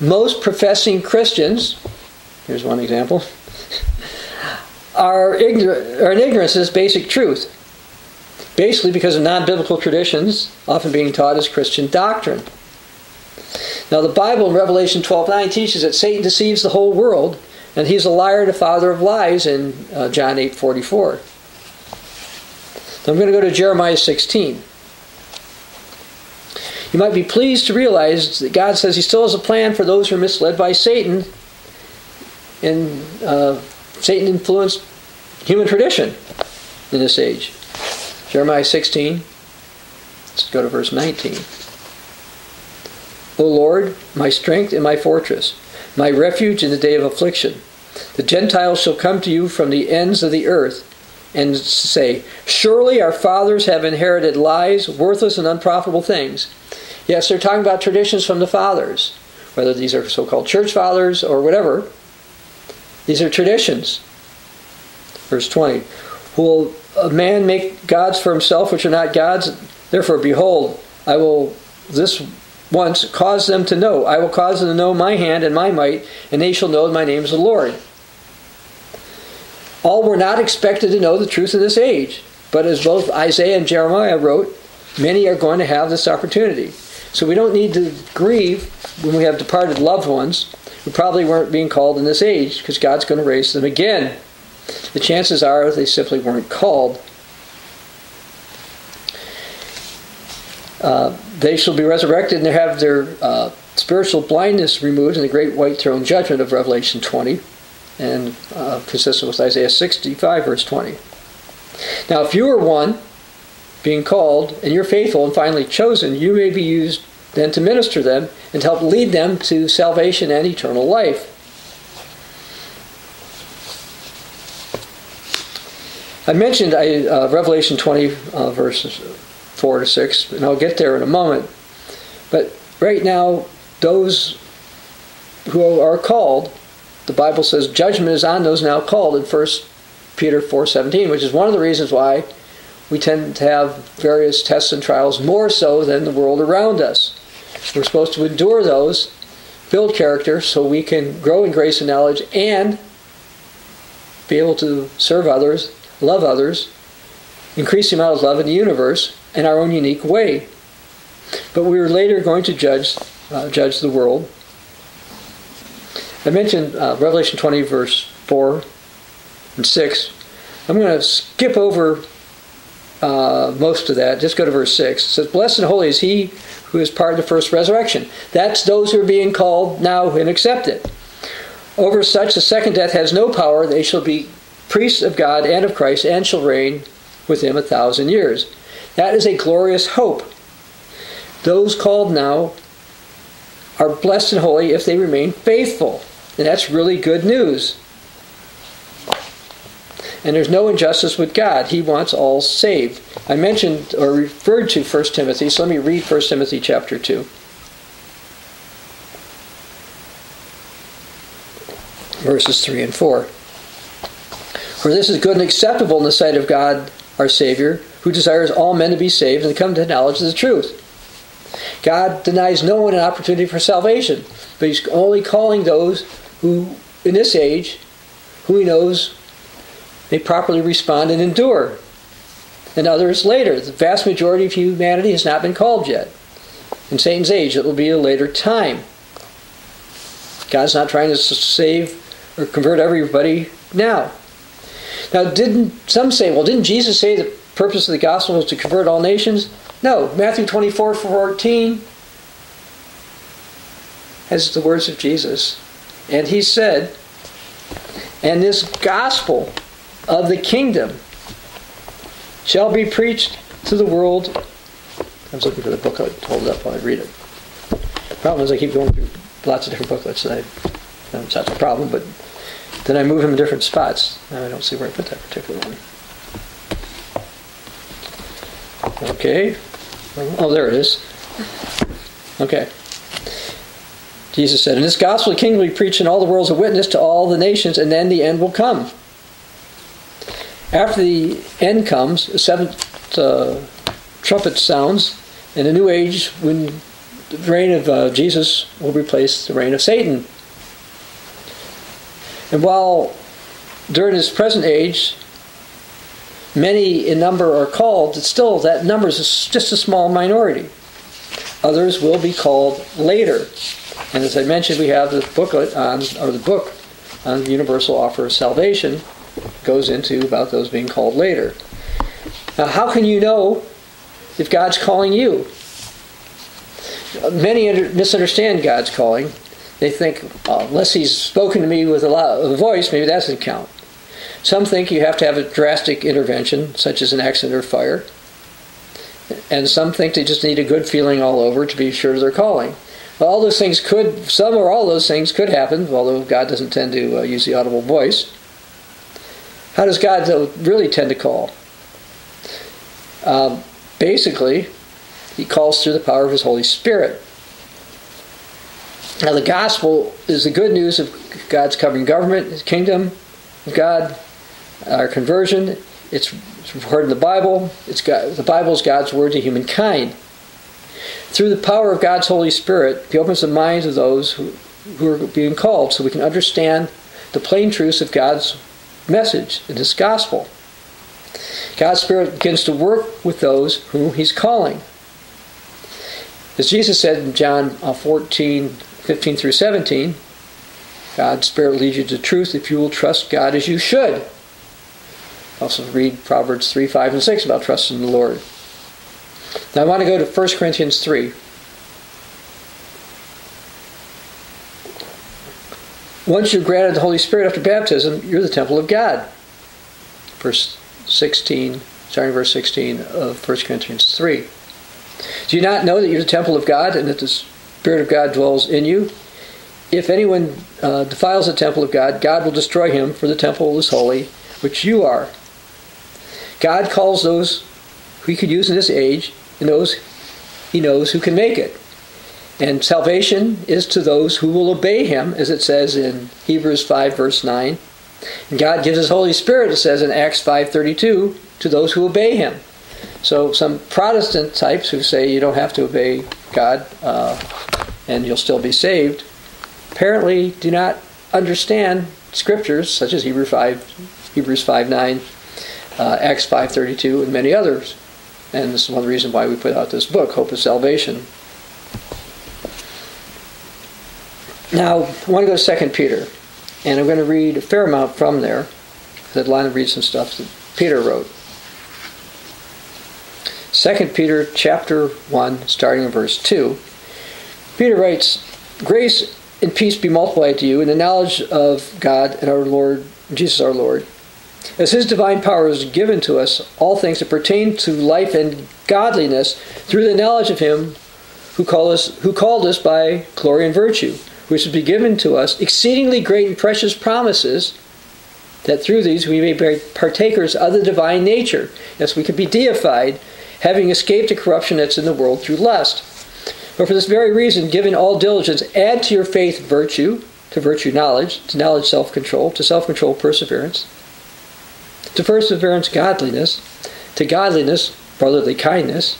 Most professing Christians, here's one example, are, ignor- are in ignorance of this basic truth, basically because of non-biblical traditions often being taught as Christian doctrine. Now, the Bible in Revelation twelve nine teaches that Satan deceives the whole world, and he's a liar, the father of lies in uh, John eight forty-four. So I'm going to go to Jeremiah sixteen. You might be pleased to realize that God says he still has a plan for those who are misled by Satan, and uh, Satan influenced human tradition in this age. Jeremiah sixteen, let's go to verse nineteen. O Lord, my strength and my fortress, my refuge in the day of affliction. The Gentiles shall come to you from the ends of the earth and say, surely our fathers have inherited lies, worthless and unprofitable things. Yes, they're talking about traditions from the fathers, whether these are so-called church fathers or whatever. These are traditions. Verse twenty, will a man make gods for himself which are not gods? Therefore, behold, I will this... once cause them to know. I will cause them to know my hand and my might, and they shall know that my name is the Lord. All were not expected to know the truth of this age, but as both Isaiah and Jeremiah wrote, many are going to have this opportunity. So we don't need to grieve when we have departed loved ones who probably weren't being called in this age, because God's going to raise them again. The chances are they simply weren't called. Uh, they shall be resurrected and they have their uh, spiritual blindness removed in the great white throne judgment of Revelation twenty, and uh, consistent with Isaiah sixty-five, verse twenty. Now, if you are one being called and you're faithful and finally chosen, you may be used then to minister them and to help lead them to salvation and eternal life. I mentioned uh, Revelation twenty, uh, verses four to six, and I'll get there in a moment. But right now, those who are called, the Bible says judgment is on those now called in First Peter four seventeen, which is one of the reasons why we tend to have various tests and trials more so than the world around us. We're supposed to endure those, build character, so we can grow in grace and knowledge and be able to serve others, love others, increase the amount of love in the universe, in our own unique way. But we were later going to judge uh, judge the world. I mentioned uh, Revelation twenty, verse four and six. I'm going to skip over uh, most of that. Just go to verse six. It says, blessed and holy is he who is part of the first resurrection. That's those who are being called now and accepted. Over such, the second death has no power. They shall be priests of God and of Christ, and shall reign with him a thousand years. That is a glorious hope. Those called now are blessed and holy if they remain faithful. And that's really good news. And there's no injustice with God. He wants all saved. I mentioned or referred to First Timothy, so let me read First Timothy chapter two. Verses three and four. For this is good and acceptable in the sight of God our Savior, who desires all men to be saved and to come to the knowledge of the truth. God denies no one an opportunity for salvation, but he's only calling those who, in this age, who he knows they properly respond and endure, and others later. The vast majority of humanity has not been called yet. In Satan's age, it will be a later time. God's not trying to save or convert everybody now. Now, didn't some say, well, didn't Jesus say the purpose of the gospel was to convert all nations? No, Matthew twenty-four fourteen has the words of Jesus. And he said, and this gospel of the kingdom shall be preached to the world. I was looking for the booklet. Hold it up while I read it. The problem is I keep going through lots of different booklets. And I, it's not a problem, but then I move them in different spots. Now I don't see where I put that particular one. Okay. Oh, there it is. Okay. Jesus said, and this gospel of the kingdom will be preached in all the world as a witness to all the nations, and then the end will come. After the end comes, the seventh uh, trumpet sounds, and a new age when the reign of uh, Jesus will replace the reign of Satan. And while during this present age, many in number are called, it's still that number is just a small minority. Others will be called later. And as I mentioned, we have the booklet on, or the book on the Universal Offer of Salvation, goes into about those being called later. Now, how can you know if God's calling you? Many misunderstand God's calling. They think, oh, unless he's spoken to me with a lot of voice, maybe that doesn't count. Some think you have to have a drastic intervention, such as an accident or fire. And some think they just need a good feeling all over to be sure they're calling. Well, all those things could, some or all those things could happen, although God doesn't tend to uh, use the audible voice. How does God really tend to call? Um, basically, he calls through the power of his Holy Spirit. Now, the gospel is the good news of God's covering government, his kingdom, God, our conversion. It's recorded in the Bible. It's God, the Bible is God's word to humankind. Through the power of God's Holy Spirit, he opens the minds of those who, who are being called so we can understand the plain truths of God's message in this gospel. God's Spirit begins to work with those whom he's calling. As Jesus said in John fourteen, fifteen through seventeen, God's Spirit leads you to truth if you will trust God as you should. Also read Proverbs three, five, and six about trusting the Lord. Now I want to go to First Corinthians three. Once you're granted the Holy Spirit after baptism, you're the temple of God. Verse sixteen, starting verse sixteen of First Corinthians three. Do you not know that you're the temple of God and that the Spirit of God dwells in you? If anyone uh, defiles the temple of God, God will destroy him, for the temple is holy, which you are. God calls those who he could use in this age and those he knows who can make it. And salvation is to those who will obey him, as it says in Hebrews five, verse nine. And God gives his Holy Spirit, it says in Acts five thirty-two, to those who obey him. So some Protestant types who say you don't have to obey God uh, and you'll still be saved, apparently do not understand scriptures such as Hebrews five, Hebrews five nine, uh, Acts five thirty-two, and many others. And this is one reason why we put out this book, Hope of Salvation. Now, I want to go to Second Peter, and I'm going to read a fair amount from there, because I'd like to read some stuff that Peter wrote. Second Peter chapter one, starting in verse two. Peter writes, grace and peace be multiplied to you in the knowledge of God and our Lord, Jesus our Lord, As his divine power is given to us, all things that pertain to life and godliness through the knowledge of him who called us, who called us by glory and virtue, which has been given to us exceedingly great and precious promises, that through these we may be partakers of the divine nature, as we could be deified, having escaped the corruption that's in the world through lust. But for this very reason, given all diligence, add to your faith virtue, to virtue knowledge, to knowledge self-control, to self-control perseverance, to perseverance godliness, to godliness brotherly kindness,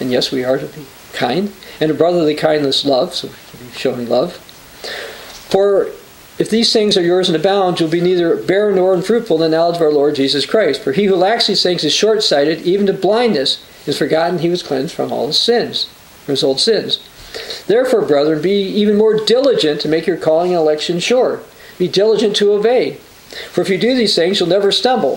and yes, we are to be kind, and to brotherly kindness love, so showing love. For if these things are yours and abound, you'll be neither barren nor unfruitful in the knowledge of our Lord Jesus Christ. For he who lacks these things is short-sighted, even to blindness, is forgotten he was cleansed from all his sins, from his old sins. Therefore, brethren, be even more diligent to make your calling and election sure. Be diligent to obey. For if you do these things, you'll never stumble.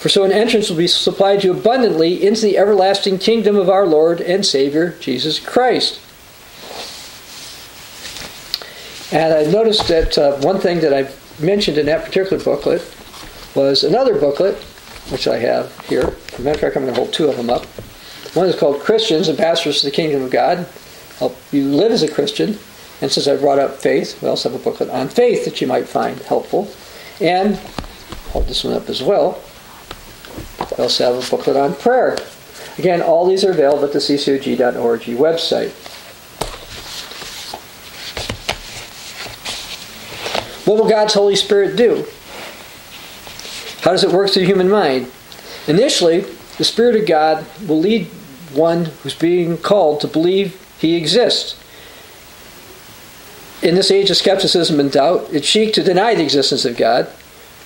For so an entrance will be supplied you abundantly into the everlasting kingdom of our Lord and Savior, Jesus Christ. And I noticed that uh, one thing that I mentioned in that particular booklet was another booklet, which I have here. As a matter of fact, I'm going to hold two of them up. One is called Christians, Ambassadors to the Kingdom of God. Help you live as a Christian. And since I brought up faith, we also have a booklet on faith that you might find helpful. And hold this one up as well. We also have a booklet on prayer. Again, all these are available at the c c o g dot org website. What will God's Holy Spirit do? How does it work through the human mind? Initially, the Spirit of God will lead one who's being called to believe he exists. In this age of skepticism and doubt, it's chic to deny the existence of God,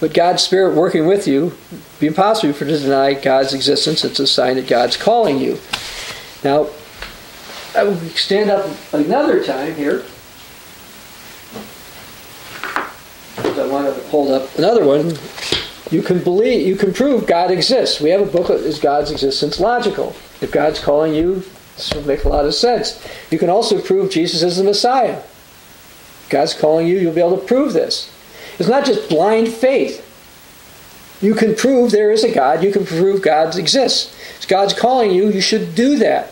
but God's Spirit working with you would be impossible for you to deny God's existence. It's a sign that God's calling you. Now, I will stand up another time here. I want to hold up another one. You can believe, you can prove God exists. We have a booklet, Is God's Existence Logical? If God's calling you, this will make a lot of sense. You can also prove Jesus is the Messiah. If God's calling you, you'll be able to prove this. It's not just blind faith. You can prove there is a God. You can prove God exists. If God's calling you, you should do that.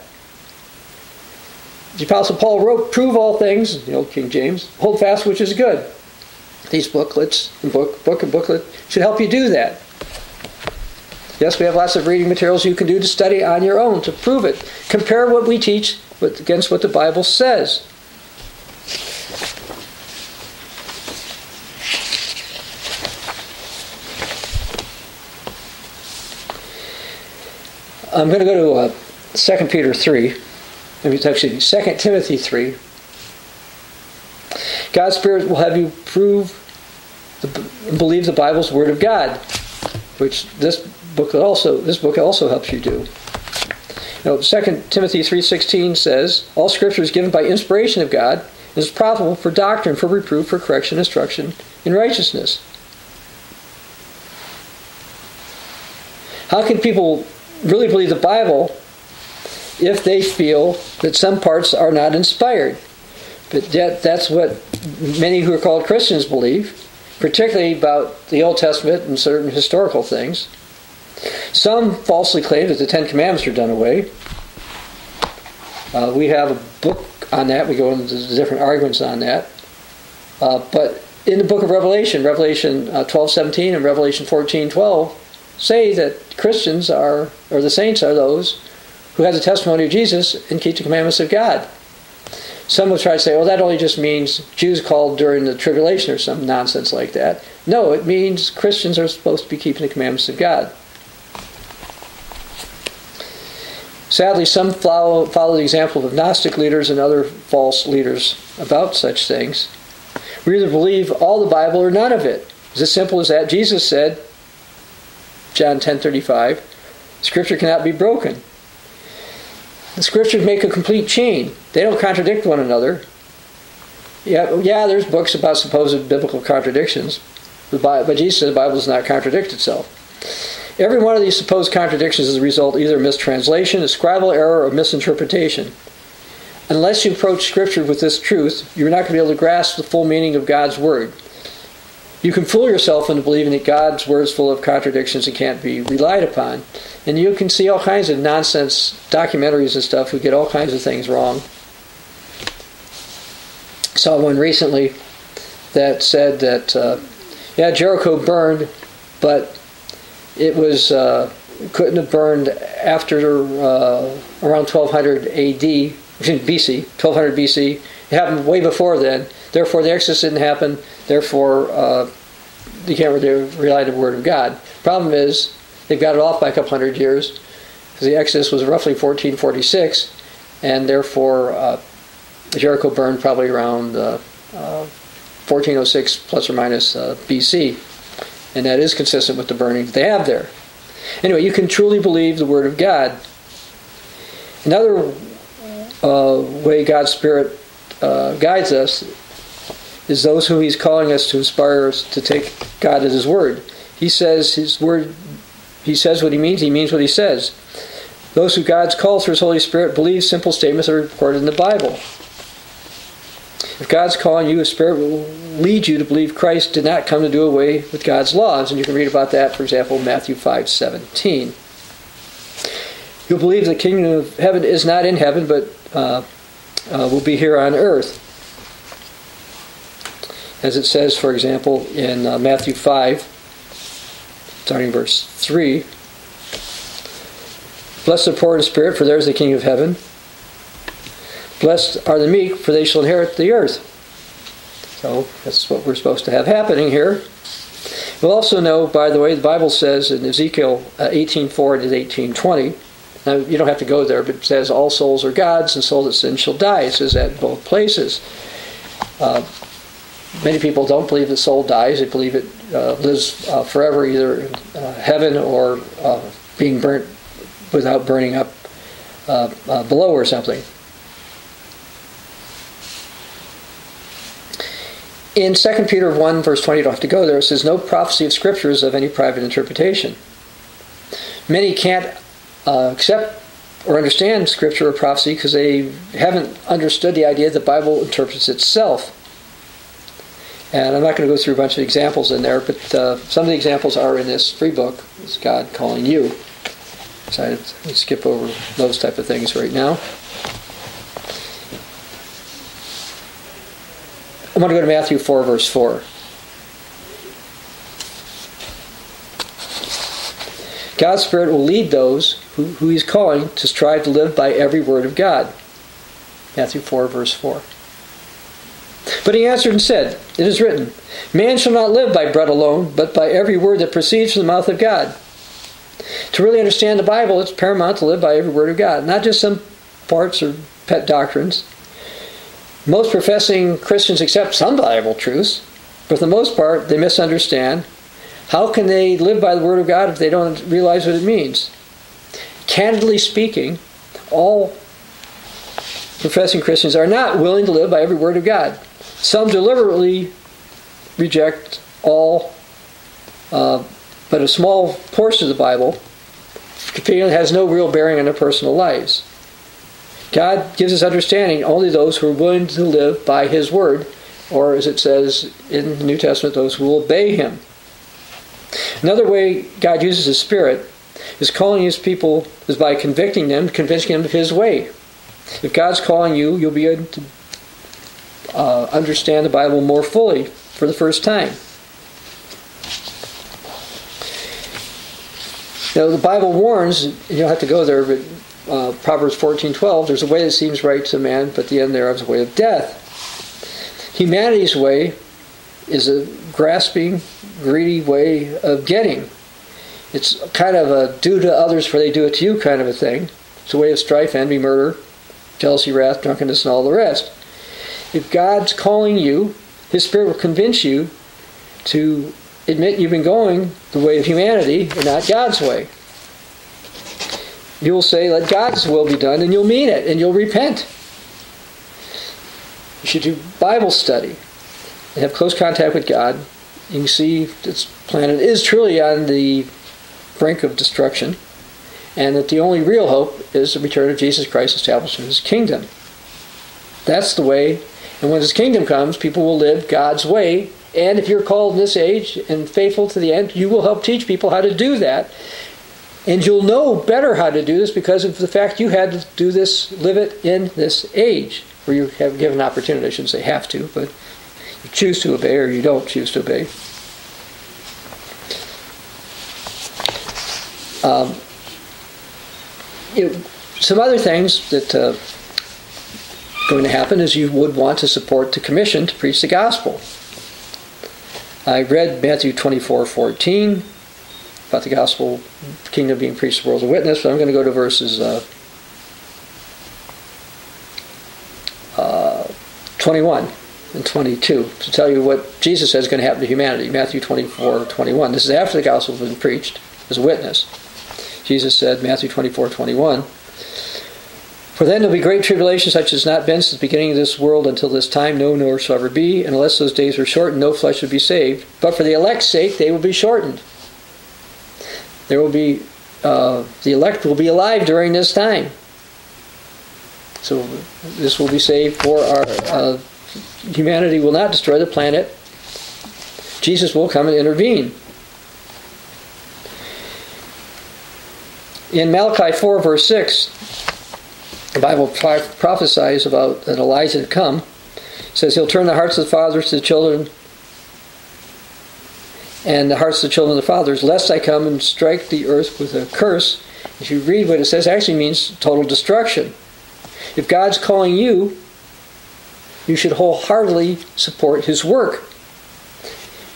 The Apostle Paul wrote, prove all things, in the Old King James, hold fast which is good. These booklets, and book, book and booklet, should help you do that. Yes, we have lots of reading materials you can do to study on your own, to prove it. Compare what we teach with, against what the Bible says. I'm going to go to uh, Second Peter three. Actually, Second Timothy three. God's Spirit will have you prove and believe the Bible's Word of God, which this book also this book also helps you do. Now, Second Timothy three sixteen says, all Scripture is given by inspiration of God and is profitable for doctrine, for reproof, for correction, instruction, in righteousness. How can people really believe the Bible if they feel that some parts are not inspired? But yet, that's what many who are called Christians believe, particularly about the Old Testament and certain historical things. Some falsely claim that the Ten Commandments are done away. Uh, we have a book on that. We go into different arguments on that. Uh, but in the book of Revelation, Revelation uh, twelve seventeen and Revelation fourteen twelve say that Christians are, or the saints are those who have the testimony of Jesus and keep the commandments of God. Some will try to say, well, that only just means Jews called during the tribulation or some nonsense like that. No, it means Christians are supposed to be keeping the commandments of God. Sadly, some follow, follow the example of Gnostic leaders and other false leaders about such things. We either believe all the Bible or none of it. It's as simple as that. Jesus said, John ten thirty-five, Scripture cannot be broken. The Scriptures make a complete chain. They don't contradict one another. Yeah, yeah, there's books about supposed biblical contradictions, but Jesus said the Bible does not contradict itself. Every one of these supposed contradictions is the result of either mistranslation, a scribal error, or misinterpretation. Unless you approach Scripture with this truth, you're not going to be able to grasp the full meaning of God's Word. You can fool yourself into believing that God's word is full of contradictions and can't be relied upon. And you can see all kinds of nonsense documentaries and stuff who get all kinds of things wrong. I saw one recently that said that, uh, yeah, Jericho burned, but it was uh, couldn't have burned after uh, around twelve hundred A D, B C, twelve hundred B C. It happened way before then. Therefore, the Exodus didn't happen. Therefore, uh, you can't really rely on the Word of God. Problem is, they've got it off by a couple hundred years, because the Exodus was roughly fourteen forty-six, and therefore uh, Jericho burned probably around uh, uh, fourteen oh six plus or minus uh, B C, and that is consistent with the burning that they have there. Anyway, you can truly believe the Word of God. Another uh, way God's Spirit uh, guides us is those who He's calling us to inspire us to take God at His Word. He says His Word, He says what He means, He means what He says. Those who God's calls through His Holy Spirit believe simple statements that are recorded in the Bible. If God's calling you, His Spirit will lead you to believe Christ did not come to do away with God's laws. And you can read about that, for example, Matthew five seventeen. You'll believe the kingdom of heaven is not in heaven, but uh, uh, will be here on earth. As it says, for example, in uh, Matthew five, starting verse three, blessed the poor in spirit, for theirs is the kingdom of heaven. Blessed are the meek, for they shall inherit the earth. So that's what we're supposed to have happening here. We'll also know, by the way, the Bible says in Ezekiel eighteen four to eighteen twenty, now you don't have to go there, but it says all souls are God's, and souls that sin shall die. It says that in both places. Uh, Many people don't believe the soul dies. They believe it uh, lives uh, forever, either in uh, heaven or uh, being burnt without burning up uh, uh, below or something. In Second Peter one, verse twenty, you don't have to go there, it says, no prophecy of Scripture is of any private interpretation. Many can't uh, accept or understand Scripture or prophecy because they haven't understood the idea that the Bible interprets itself. And I'm not going to go through a bunch of examples in there, but uh, some of the examples are in this free book, It's God Calling You. So I skip over those type of things right now. I want to go to Matthew four, verse four. God's Spirit will lead those who, who He's calling to strive to live by every word of God. Matthew four, verse four. But He answered and said, it is written, man shall not live by bread alone, but by every word that proceeds from the mouth of God. To really understand the Bible, it's paramount to live by every word of God, not just some parts or pet doctrines. Most professing Christians accept some Bible truths, but for the most part, they misunderstand. How can they live by the Word of God if they don't realize what it means? Candidly speaking, all professing Christians are not willing to live by every word of God. Some deliberately reject all uh, but a small portion of the Bible, feeling it has no real bearing on their personal lives. God gives us understanding only those who are willing to live by His Word, or as it says in the New Testament, those who will obey Him. Another way God uses His Spirit is calling His people is by convicting them, convincing them of His way. If God's calling you, you'll be able to uh, understand the Bible more fully for the first time. Now, the Bible warns, you don't have to go there, but uh, Proverbs fourteen twelve, there's a way that seems right to man, but the end thereof is a way of death. Humanity's way is a grasping, greedy way of getting. It's kind of a do to others for they do it to you kind of a thing. It's a way of strife, envy, murder, jealousy, wrath, drunkenness, and all the rest. If God's calling you, His Spirit will convince you to admit you've been going the way of humanity and not God's way. You'll say, let God's will be done, and you'll mean it, and you'll repent. You should do Bible study and have close contact with God. You can see this planet is truly on the brink of destruction, and that the only real hope is the return of Jesus Christ established in His kingdom. That's the way. And when His kingdom comes, people will live God's way And if you're called in this age and faithful to the end, you will help teach people how to do that. And you'll know better how to do this because of the fact you had to do this, live it in this age, where you have given opportunity. I shouldn't say have to, but you choose to obey or you don't choose to obey. Um, it, some other things that uh, are going to happen is you would want to support the commission to preach the gospel. I read Matthew twenty-four fourteen about the gospel, kingdom being preached to the world as a witness, but I'm going to go to verses uh, uh, twenty-one and twenty-two to tell you what Jesus says is going to happen to humanity. Matthew twenty-four twenty-one. This is after the gospel has been preached as a witness. Jesus said, Matthew twenty-four twenty-one, "For then there will be great tribulation, such as has not been since the beginning of this world until this time, no, nor shall ever be, and unless those days were shortened, no flesh would be saved. But for the elect's sake, they will be shortened." There will be, uh, the elect will be alive during this time. So this will be saved for our, uh, humanity will not destroy the planet. Jesus will come and intervene. In Malachi four, verse six, the Bible prophesies about an Elijah to come. It says he'll turn the hearts of the fathers to the children and the hearts of the children of the fathers, lest I come and strike the earth with a curse. If you read what it says, it actually means total destruction. If God's calling you, you should wholeheartedly support his work.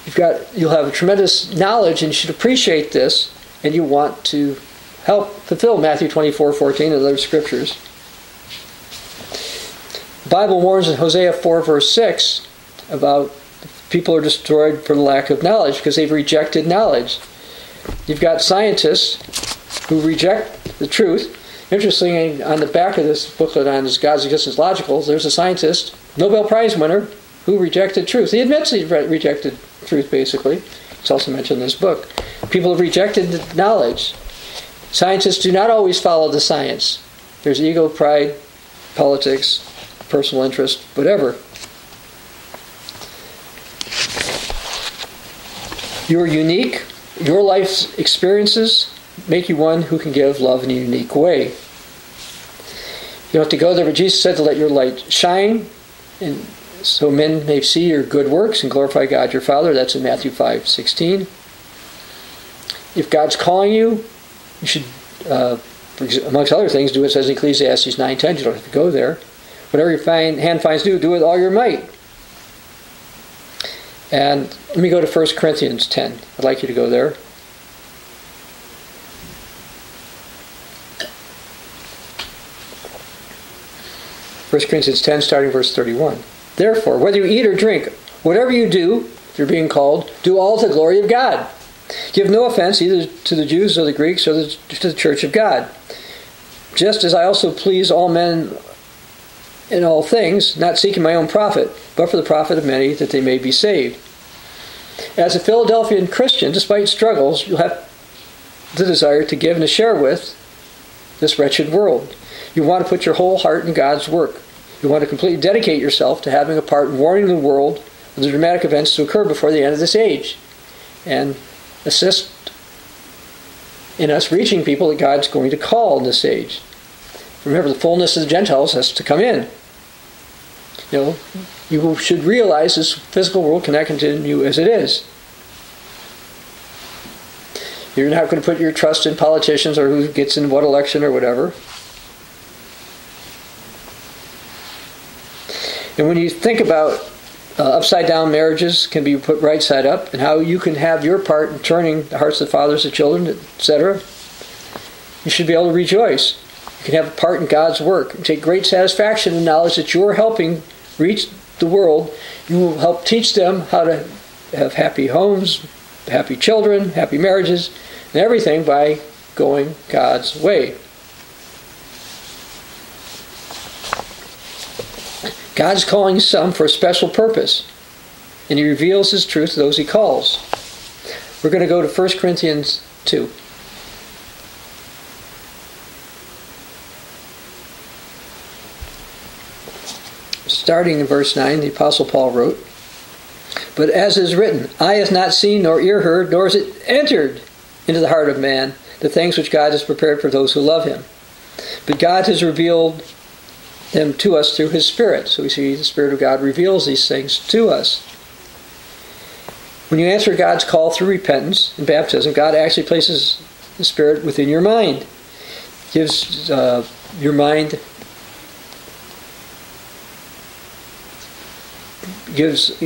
You've got, you'll have a tremendous knowledge and you should appreciate this, and you want to help fulfill Matthew twenty-four fourteen and other scriptures. The Bible warns in Hosea four, verse six about people are destroyed for lack of knowledge because they've rejected knowledge. You've got scientists who reject the truth. Interestingly, on the back of this booklet on God's existence logical, there's a scientist, Nobel Prize winner, who rejected truth. He admits he re- rejected truth, basically. It's also mentioned in this book. People have rejected knowledge. Scientists do not always follow the science. There's ego, pride, politics, personal interest, whatever. You're unique. Your life's experiences make you one who can give love in a unique way. You don't have to go there, but Jesus said to let your light shine, and so men may see your good works and glorify God your Father. That's in Matthew five sixteen. If God's calling you, you should, uh, amongst other things, do what it says in Ecclesiastes nine ten. You don't have to go there. Whatever your find, hand finds to do, do with all your might. And let me go to First Corinthians ten. I'd like you to go there. First Corinthians ten, starting verse thirty-one. Therefore, whether you eat or drink, whatever you do, if you're being called, do all to the glory of God. Give no offense either to the Jews or the Greeks or the, to the church of God. Just as I also please all men in all things, not seeking my own profit, but for the profit of many, that they may be saved. As a Philadelphian Christian, despite struggles, you'll have the desire to give and to share with this wretched world. You want to put your whole heart in God's work. You want to completely dedicate yourself to having a part in warning the world of the dramatic events to occur before the end of this age, and assist in us reaching people that God's going to call in this age. Remember, the fullness of the Gentiles has to come in. You know, you should realize this physical world cannot continue as it is. You're not going to put your trust in politicians or who gets in what election or whatever. And when you think about uh, upside-down marriages can be put right-side up, and how you can have your part in turning the hearts of the fathers to children, et cetera, you should be able to rejoice. You can have a part in God's work and take great satisfaction in the knowledge that you're helping reach the world. You will help teach them how to have happy homes, happy children, happy marriages, and everything by going God's way. God's calling some for a special purpose, and he reveals his truth to those he calls. We're going to go to First Corinthians two. Starting in verse nine, the Apostle Paul wrote, But as is written, eye has not seen, nor ear heard, nor is it entered into the heart of man, the things which God has prepared for those who love him. But God has revealed them to us through his Spirit. So we see the Spirit of God reveals these things to us. When you answer God's call through repentance and baptism, God actually places the Spirit within your mind. Gives uh, your mind... gives...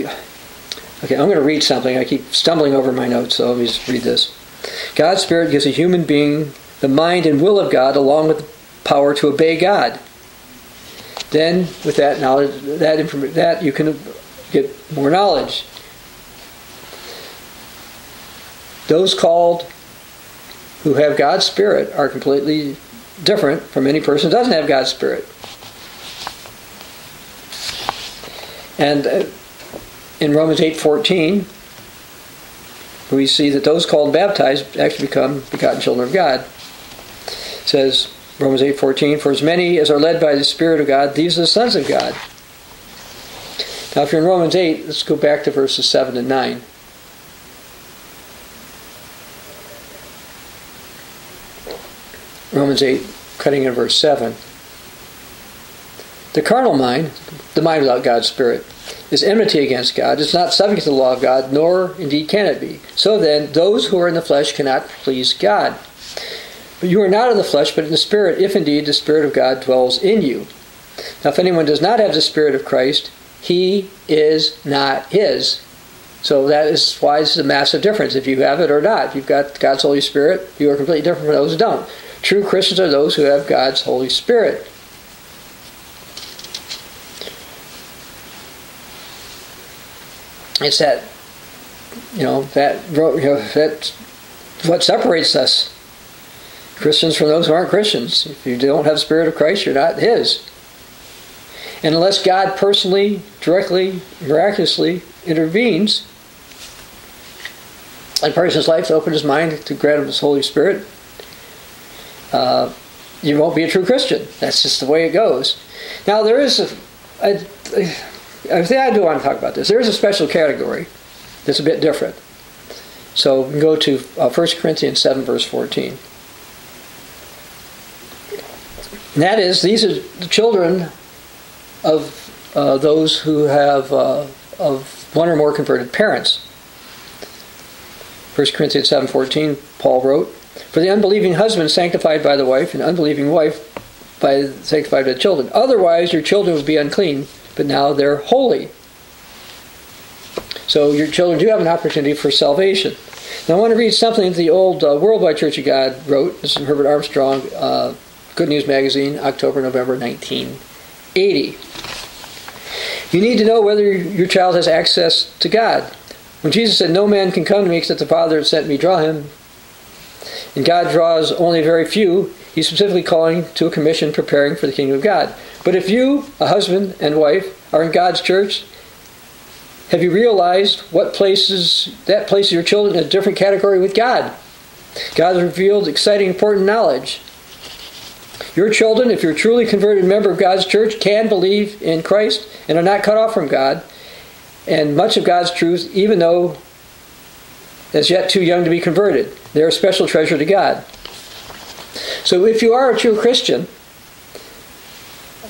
Okay, I'm going to read something. I keep stumbling over my notes, so let me just read this. God's Spirit gives a human being the mind and will of God, along with the power to obey God. Then, with that knowledge, that inform- that you can get more knowledge. Those called who have God's Spirit are completely different from any person who doesn't have God's Spirit. And in Romans eight fourteen, we see that those called and baptized actually become begotten children of God. It says, Romans eight fourteen, for as many as are led by the Spirit of God, these are the sons of God. Now if you're in Romans eight, let's go back to verses seven and nine. Romans eight, cutting in verse seven. The carnal mind, the mind without God's Spirit, is enmity against God. It's not subject to the law of God, nor indeed can it be. So then, those who are in the flesh cannot please God. But you are not of the flesh, but in the Spirit, if indeed the Spirit of God dwells in you. Now, if anyone does not have the Spirit of Christ, he is not his. So that is why it's a massive difference, if you have it or not. If you've got God's Holy Spirit, you are completely different from those who don't. True Christians are those who have God's Holy Spirit. It's that, you know, that you know, that's what separates us Christians from those who aren't Christians. If you don't have the Spirit of Christ, you're not his. And unless God personally, directly, miraculously intervenes, and person's life to open his mind to grant him his Holy Spirit, uh, you won't be a true Christian. That's just the way it goes. Now, there is a... a, a I do want to talk about this. There is a special category that's a bit different. So we can go to uh, First Corinthians seven, verse fourteen. And that is, these are the children of uh, those who have uh, of one or more converted parents. First Corinthians seven fourteen, Paul wrote, for the unbelieving husband sanctified by the wife, and unbelieving wife by sanctified by the children. Otherwise, your children would be unclean, but now they're holy. So your children do have an opportunity for salvation. Now I want to read something that the old uh, Worldwide Church of God wrote. This is Herb Armstrong, uh, Good News Magazine, October, November nineteen eighty. You need to know whether your child has access to God. When Jesus said, no man can come to me except the Father that sent me draw him, and God draws only very few, he's specifically calling to a commission preparing for the kingdom of God. But if you, a husband and wife, are in God's church, have you realized what places that places your children in a different category with God? God has revealed exciting, important knowledge. Your children, if you're a truly converted member of God's church, can believe in Christ and are not cut off from God and much of God's truth, even though as yet too young to be converted. They're a special treasure to God. So if you are a true Christian,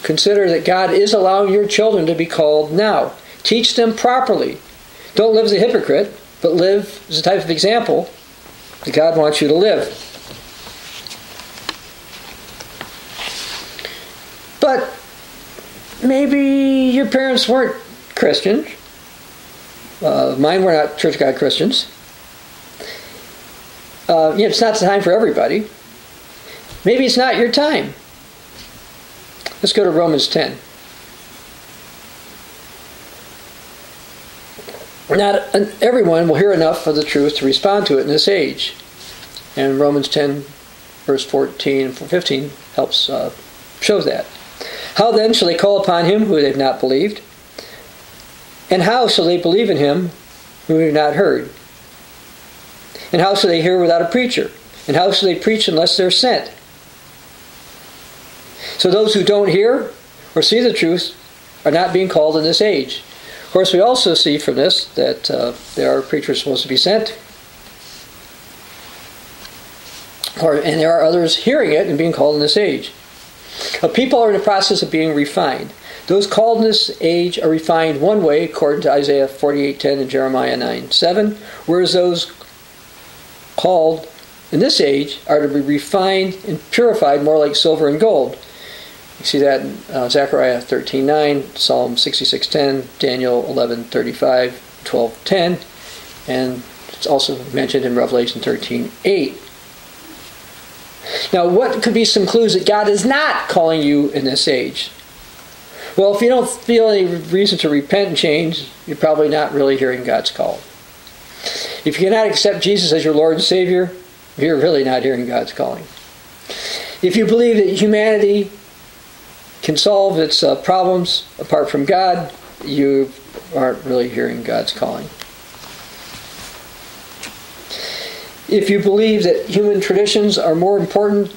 consider that God is allowing your children to be called now. Teach them properly. Don't live as a hypocrite, but live as a type of example that God wants you to live. But maybe your parents weren't Christians. Uh, mine were not Church of God Christians. Uh, you know, it's not the time for everybody. Maybe it's not your time. Let's go to Romans ten. Not everyone will hear enough of the truth to respond to it in this age. And Romans ten, verse fourteen and fifteen helps uh, show that. How then shall they call upon him who they have not believed? And how shall they believe in him whom they have not heard? And how shall they hear without a preacher? And how shall they preach unless they're sent? So those who don't hear or see the truth are not being called in this age. Of course, we also see from this that uh, there are preachers supposed to be sent, or, and there are others hearing it and being called in this age. A people are in the process of being refined. Those called in this age are refined one way, according to Isaiah forty-eight ten and Jeremiah nine seven, whereas those called in this age are to be refined and purified more like silver and gold. You see that in uh, Zechariah thirteen nine, Psalm sixty-six ten, Daniel eleven thirty-five, twelve ten, and it's also mentioned in Revelation thirteen eight. Now, what could be some clues that God is not calling you in this age? Well, if you don't feel any reason to repent and change, you're probably not really hearing God's call. If you cannot accept Jesus as your Lord and Savior, you're really not hearing God's calling. If you believe that humanity can solve its uh, problems apart from God, you aren't really hearing God's calling. If you believe that human traditions are more important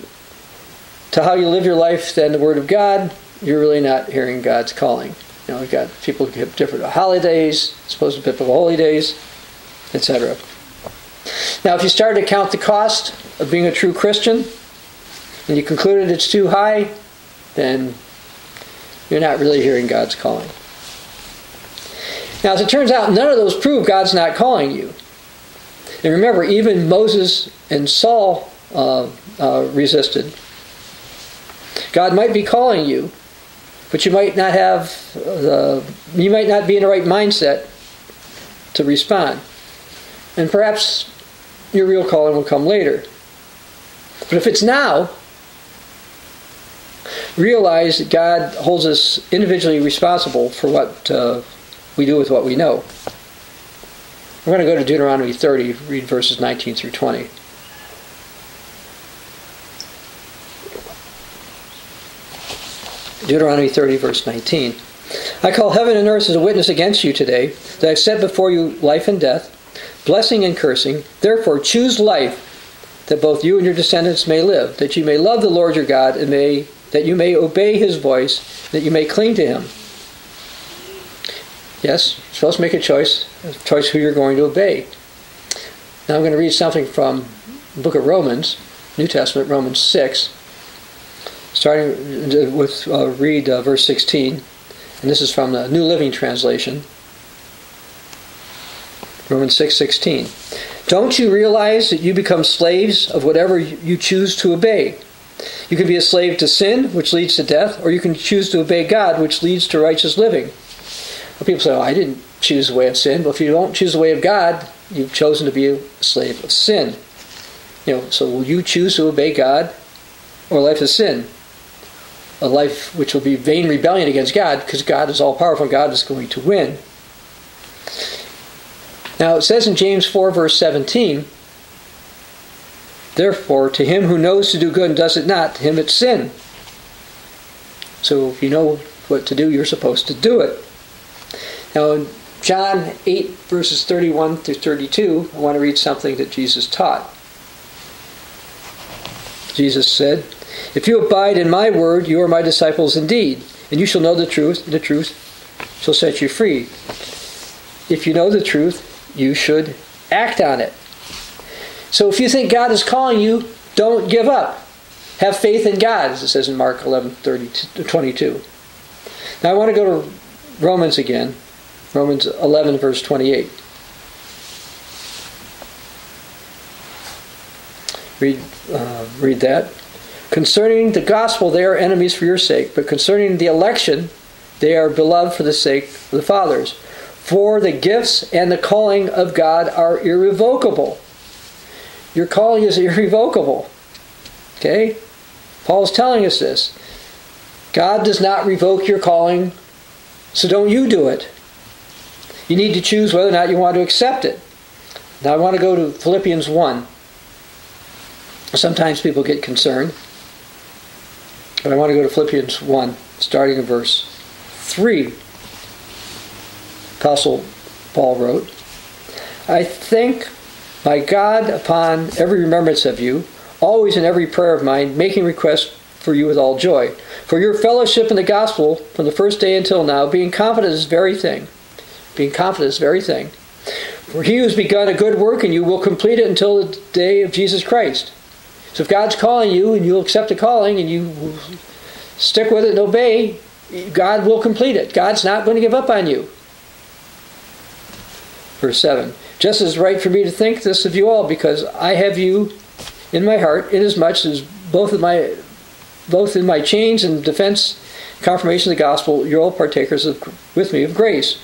to how you live your life than the Word of God, you're really not hearing God's calling. You know, we've got people who have different holidays, supposed to be different holy days, et cetera. Now, if you started to count the cost of being a true Christian, and you concluded it's too high, then you're not really hearing God's calling. Now, as it turns out, none of those prove God's not calling you. And remember, even Moses and Saul uh, uh, resisted. God might be calling you, but you might not have the, you might not be in the right mindset to respond. And perhaps your real calling will come later. But if it's now, realize that God holds us individually responsible for what uh, we do with what we know. We're going to go to Deuteronomy thirty, read verses nineteen through twenty. Deuteronomy thirty, verse nineteen. I call heaven and earth as a witness against you today, that I've set before you life and death, blessing and cursing. Therefore choose life, that both you and your descendants may live, that you may love the Lord your God, and may that you may obey his voice, that you may cling to him. Yes, you're supposed to make a choice, a choice who you're going to obey. Now I'm going to read something from the book of Romans, New Testament, Romans six, starting with, uh, read uh, verse sixteen, and this is from the New Living Translation, Romans six sixteen. Don't you realize that you become slaves of whatever you choose to obey? You can be a slave to sin, which leads to death, or you can choose to obey God, which leads to righteous living. People say, oh, I didn't choose the way of sin. Well, if you don't choose the way of God, you've chosen to be a slave of sin. You know, so will you choose to obey God or life of sin? A life which will be vain rebellion against God, because God is all-powerful and God is going to win. Now, it says in James four, verse seventeen, therefore, to him who knows to do good and does it not, to him it's sin. So if you know what to do, you're supposed to do it. Now, in John eight, verses thirty-one through thirty-two, I want to read something that Jesus taught. Jesus said, if you abide in my word, you are my disciples indeed, and you shall know the truth, and the truth shall set you free. If you know the truth, you should act on it. So if you think God is calling you, don't give up. Have faith in God, as it says in Mark eleven twenty-two. Now, I want to go to Romans again. Romans eleven, verse twenty-eight. Read, uh, read that. Concerning the gospel, they are enemies for your sake, but concerning the election, they are beloved for the sake of the fathers. For the gifts and the calling of God are irrevocable. Your calling is irrevocable. Okay? Paul's telling us this. God does not revoke your calling, so don't you do it. You need to choose whether or not you want to accept it. Now I want to go to Philippians one. Sometimes people get concerned. But I want to go to Philippians one, starting in verse three. Apostle Paul wrote, I thank my God upon every remembrance of you, always in every prayer of mine, making request for you with all joy. For your fellowship in the gospel from the first day until now, being confident of this very thing. being confident of this very thing. For he who's begun a good work in you will complete it until the day of Jesus Christ. So if God's calling you and you'll accept the calling and you stick with it and obey, God will complete it. God's not going to give up on you. Verse seven. Just as right for me to think this of you all, because I have you in my heart, inasmuch as both of my both in my chains and defense, confirmation of the gospel, you're all partakers of, with me of grace.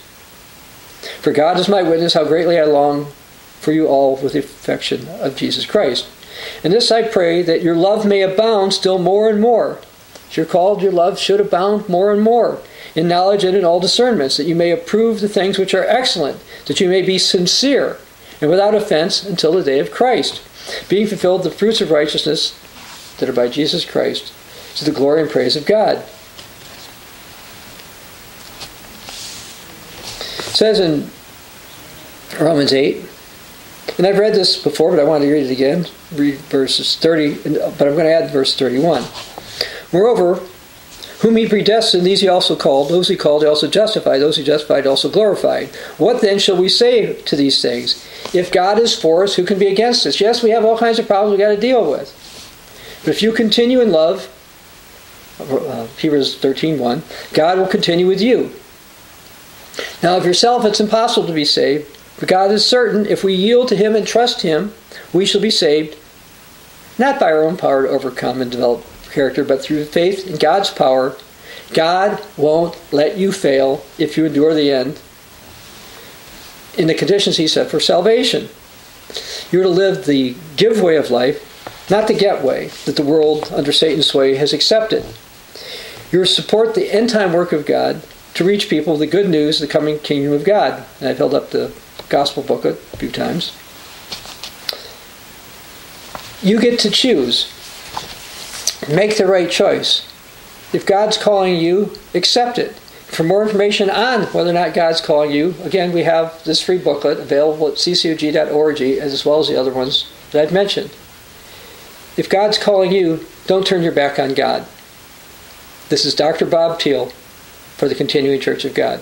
For God is my witness how greatly I long for you all with the affection of Jesus Christ. And this I pray, that your love may abound still more and more. As you're called, your love should abound more and more in knowledge and in all discernments, that you may approve the things which are excellent, that you may be sincere and without offense until the day of Christ, being fulfilled the fruits of righteousness that are by Jesus Christ, to the glory and praise of God. It says in Romans eight, and I've read this before, but I wanted to read it again, read verses thirty, but I'm going to add verse thirty-one. Moreover, whom he predestined, these he also called. Those he called, he also justified. Those he justified, also glorified. What then shall we say to these things? If God is for us, who can be against us? Yes, we have all kinds of problems we've got to deal with. But if you continue in love, uh, Hebrews thirteen one, God will continue with you. Now of yourself it's impossible to be saved, but God is certain if we yield to him and trust him, we shall be saved, not by our own power to overcome and develop character, but through faith in God's power. God won't let you fail if you endure the end in the conditions he set for salvation. You're to live the give way of life, not the get way that the world under Satan's sway has accepted. You're to support the end time work of God to reach people the good news of the coming kingdom of God. And I've held up the gospel booklet a few times. You get to choose. Make the right choice. If God's calling you, accept it. For more information on whether or not God's calling you, again, we have this free booklet available at c c o g dot org, as well as the other ones that I've mentioned. If God's calling you, don't turn your back on God. This is Doctor Bob Thiel for the Continuing Church of God.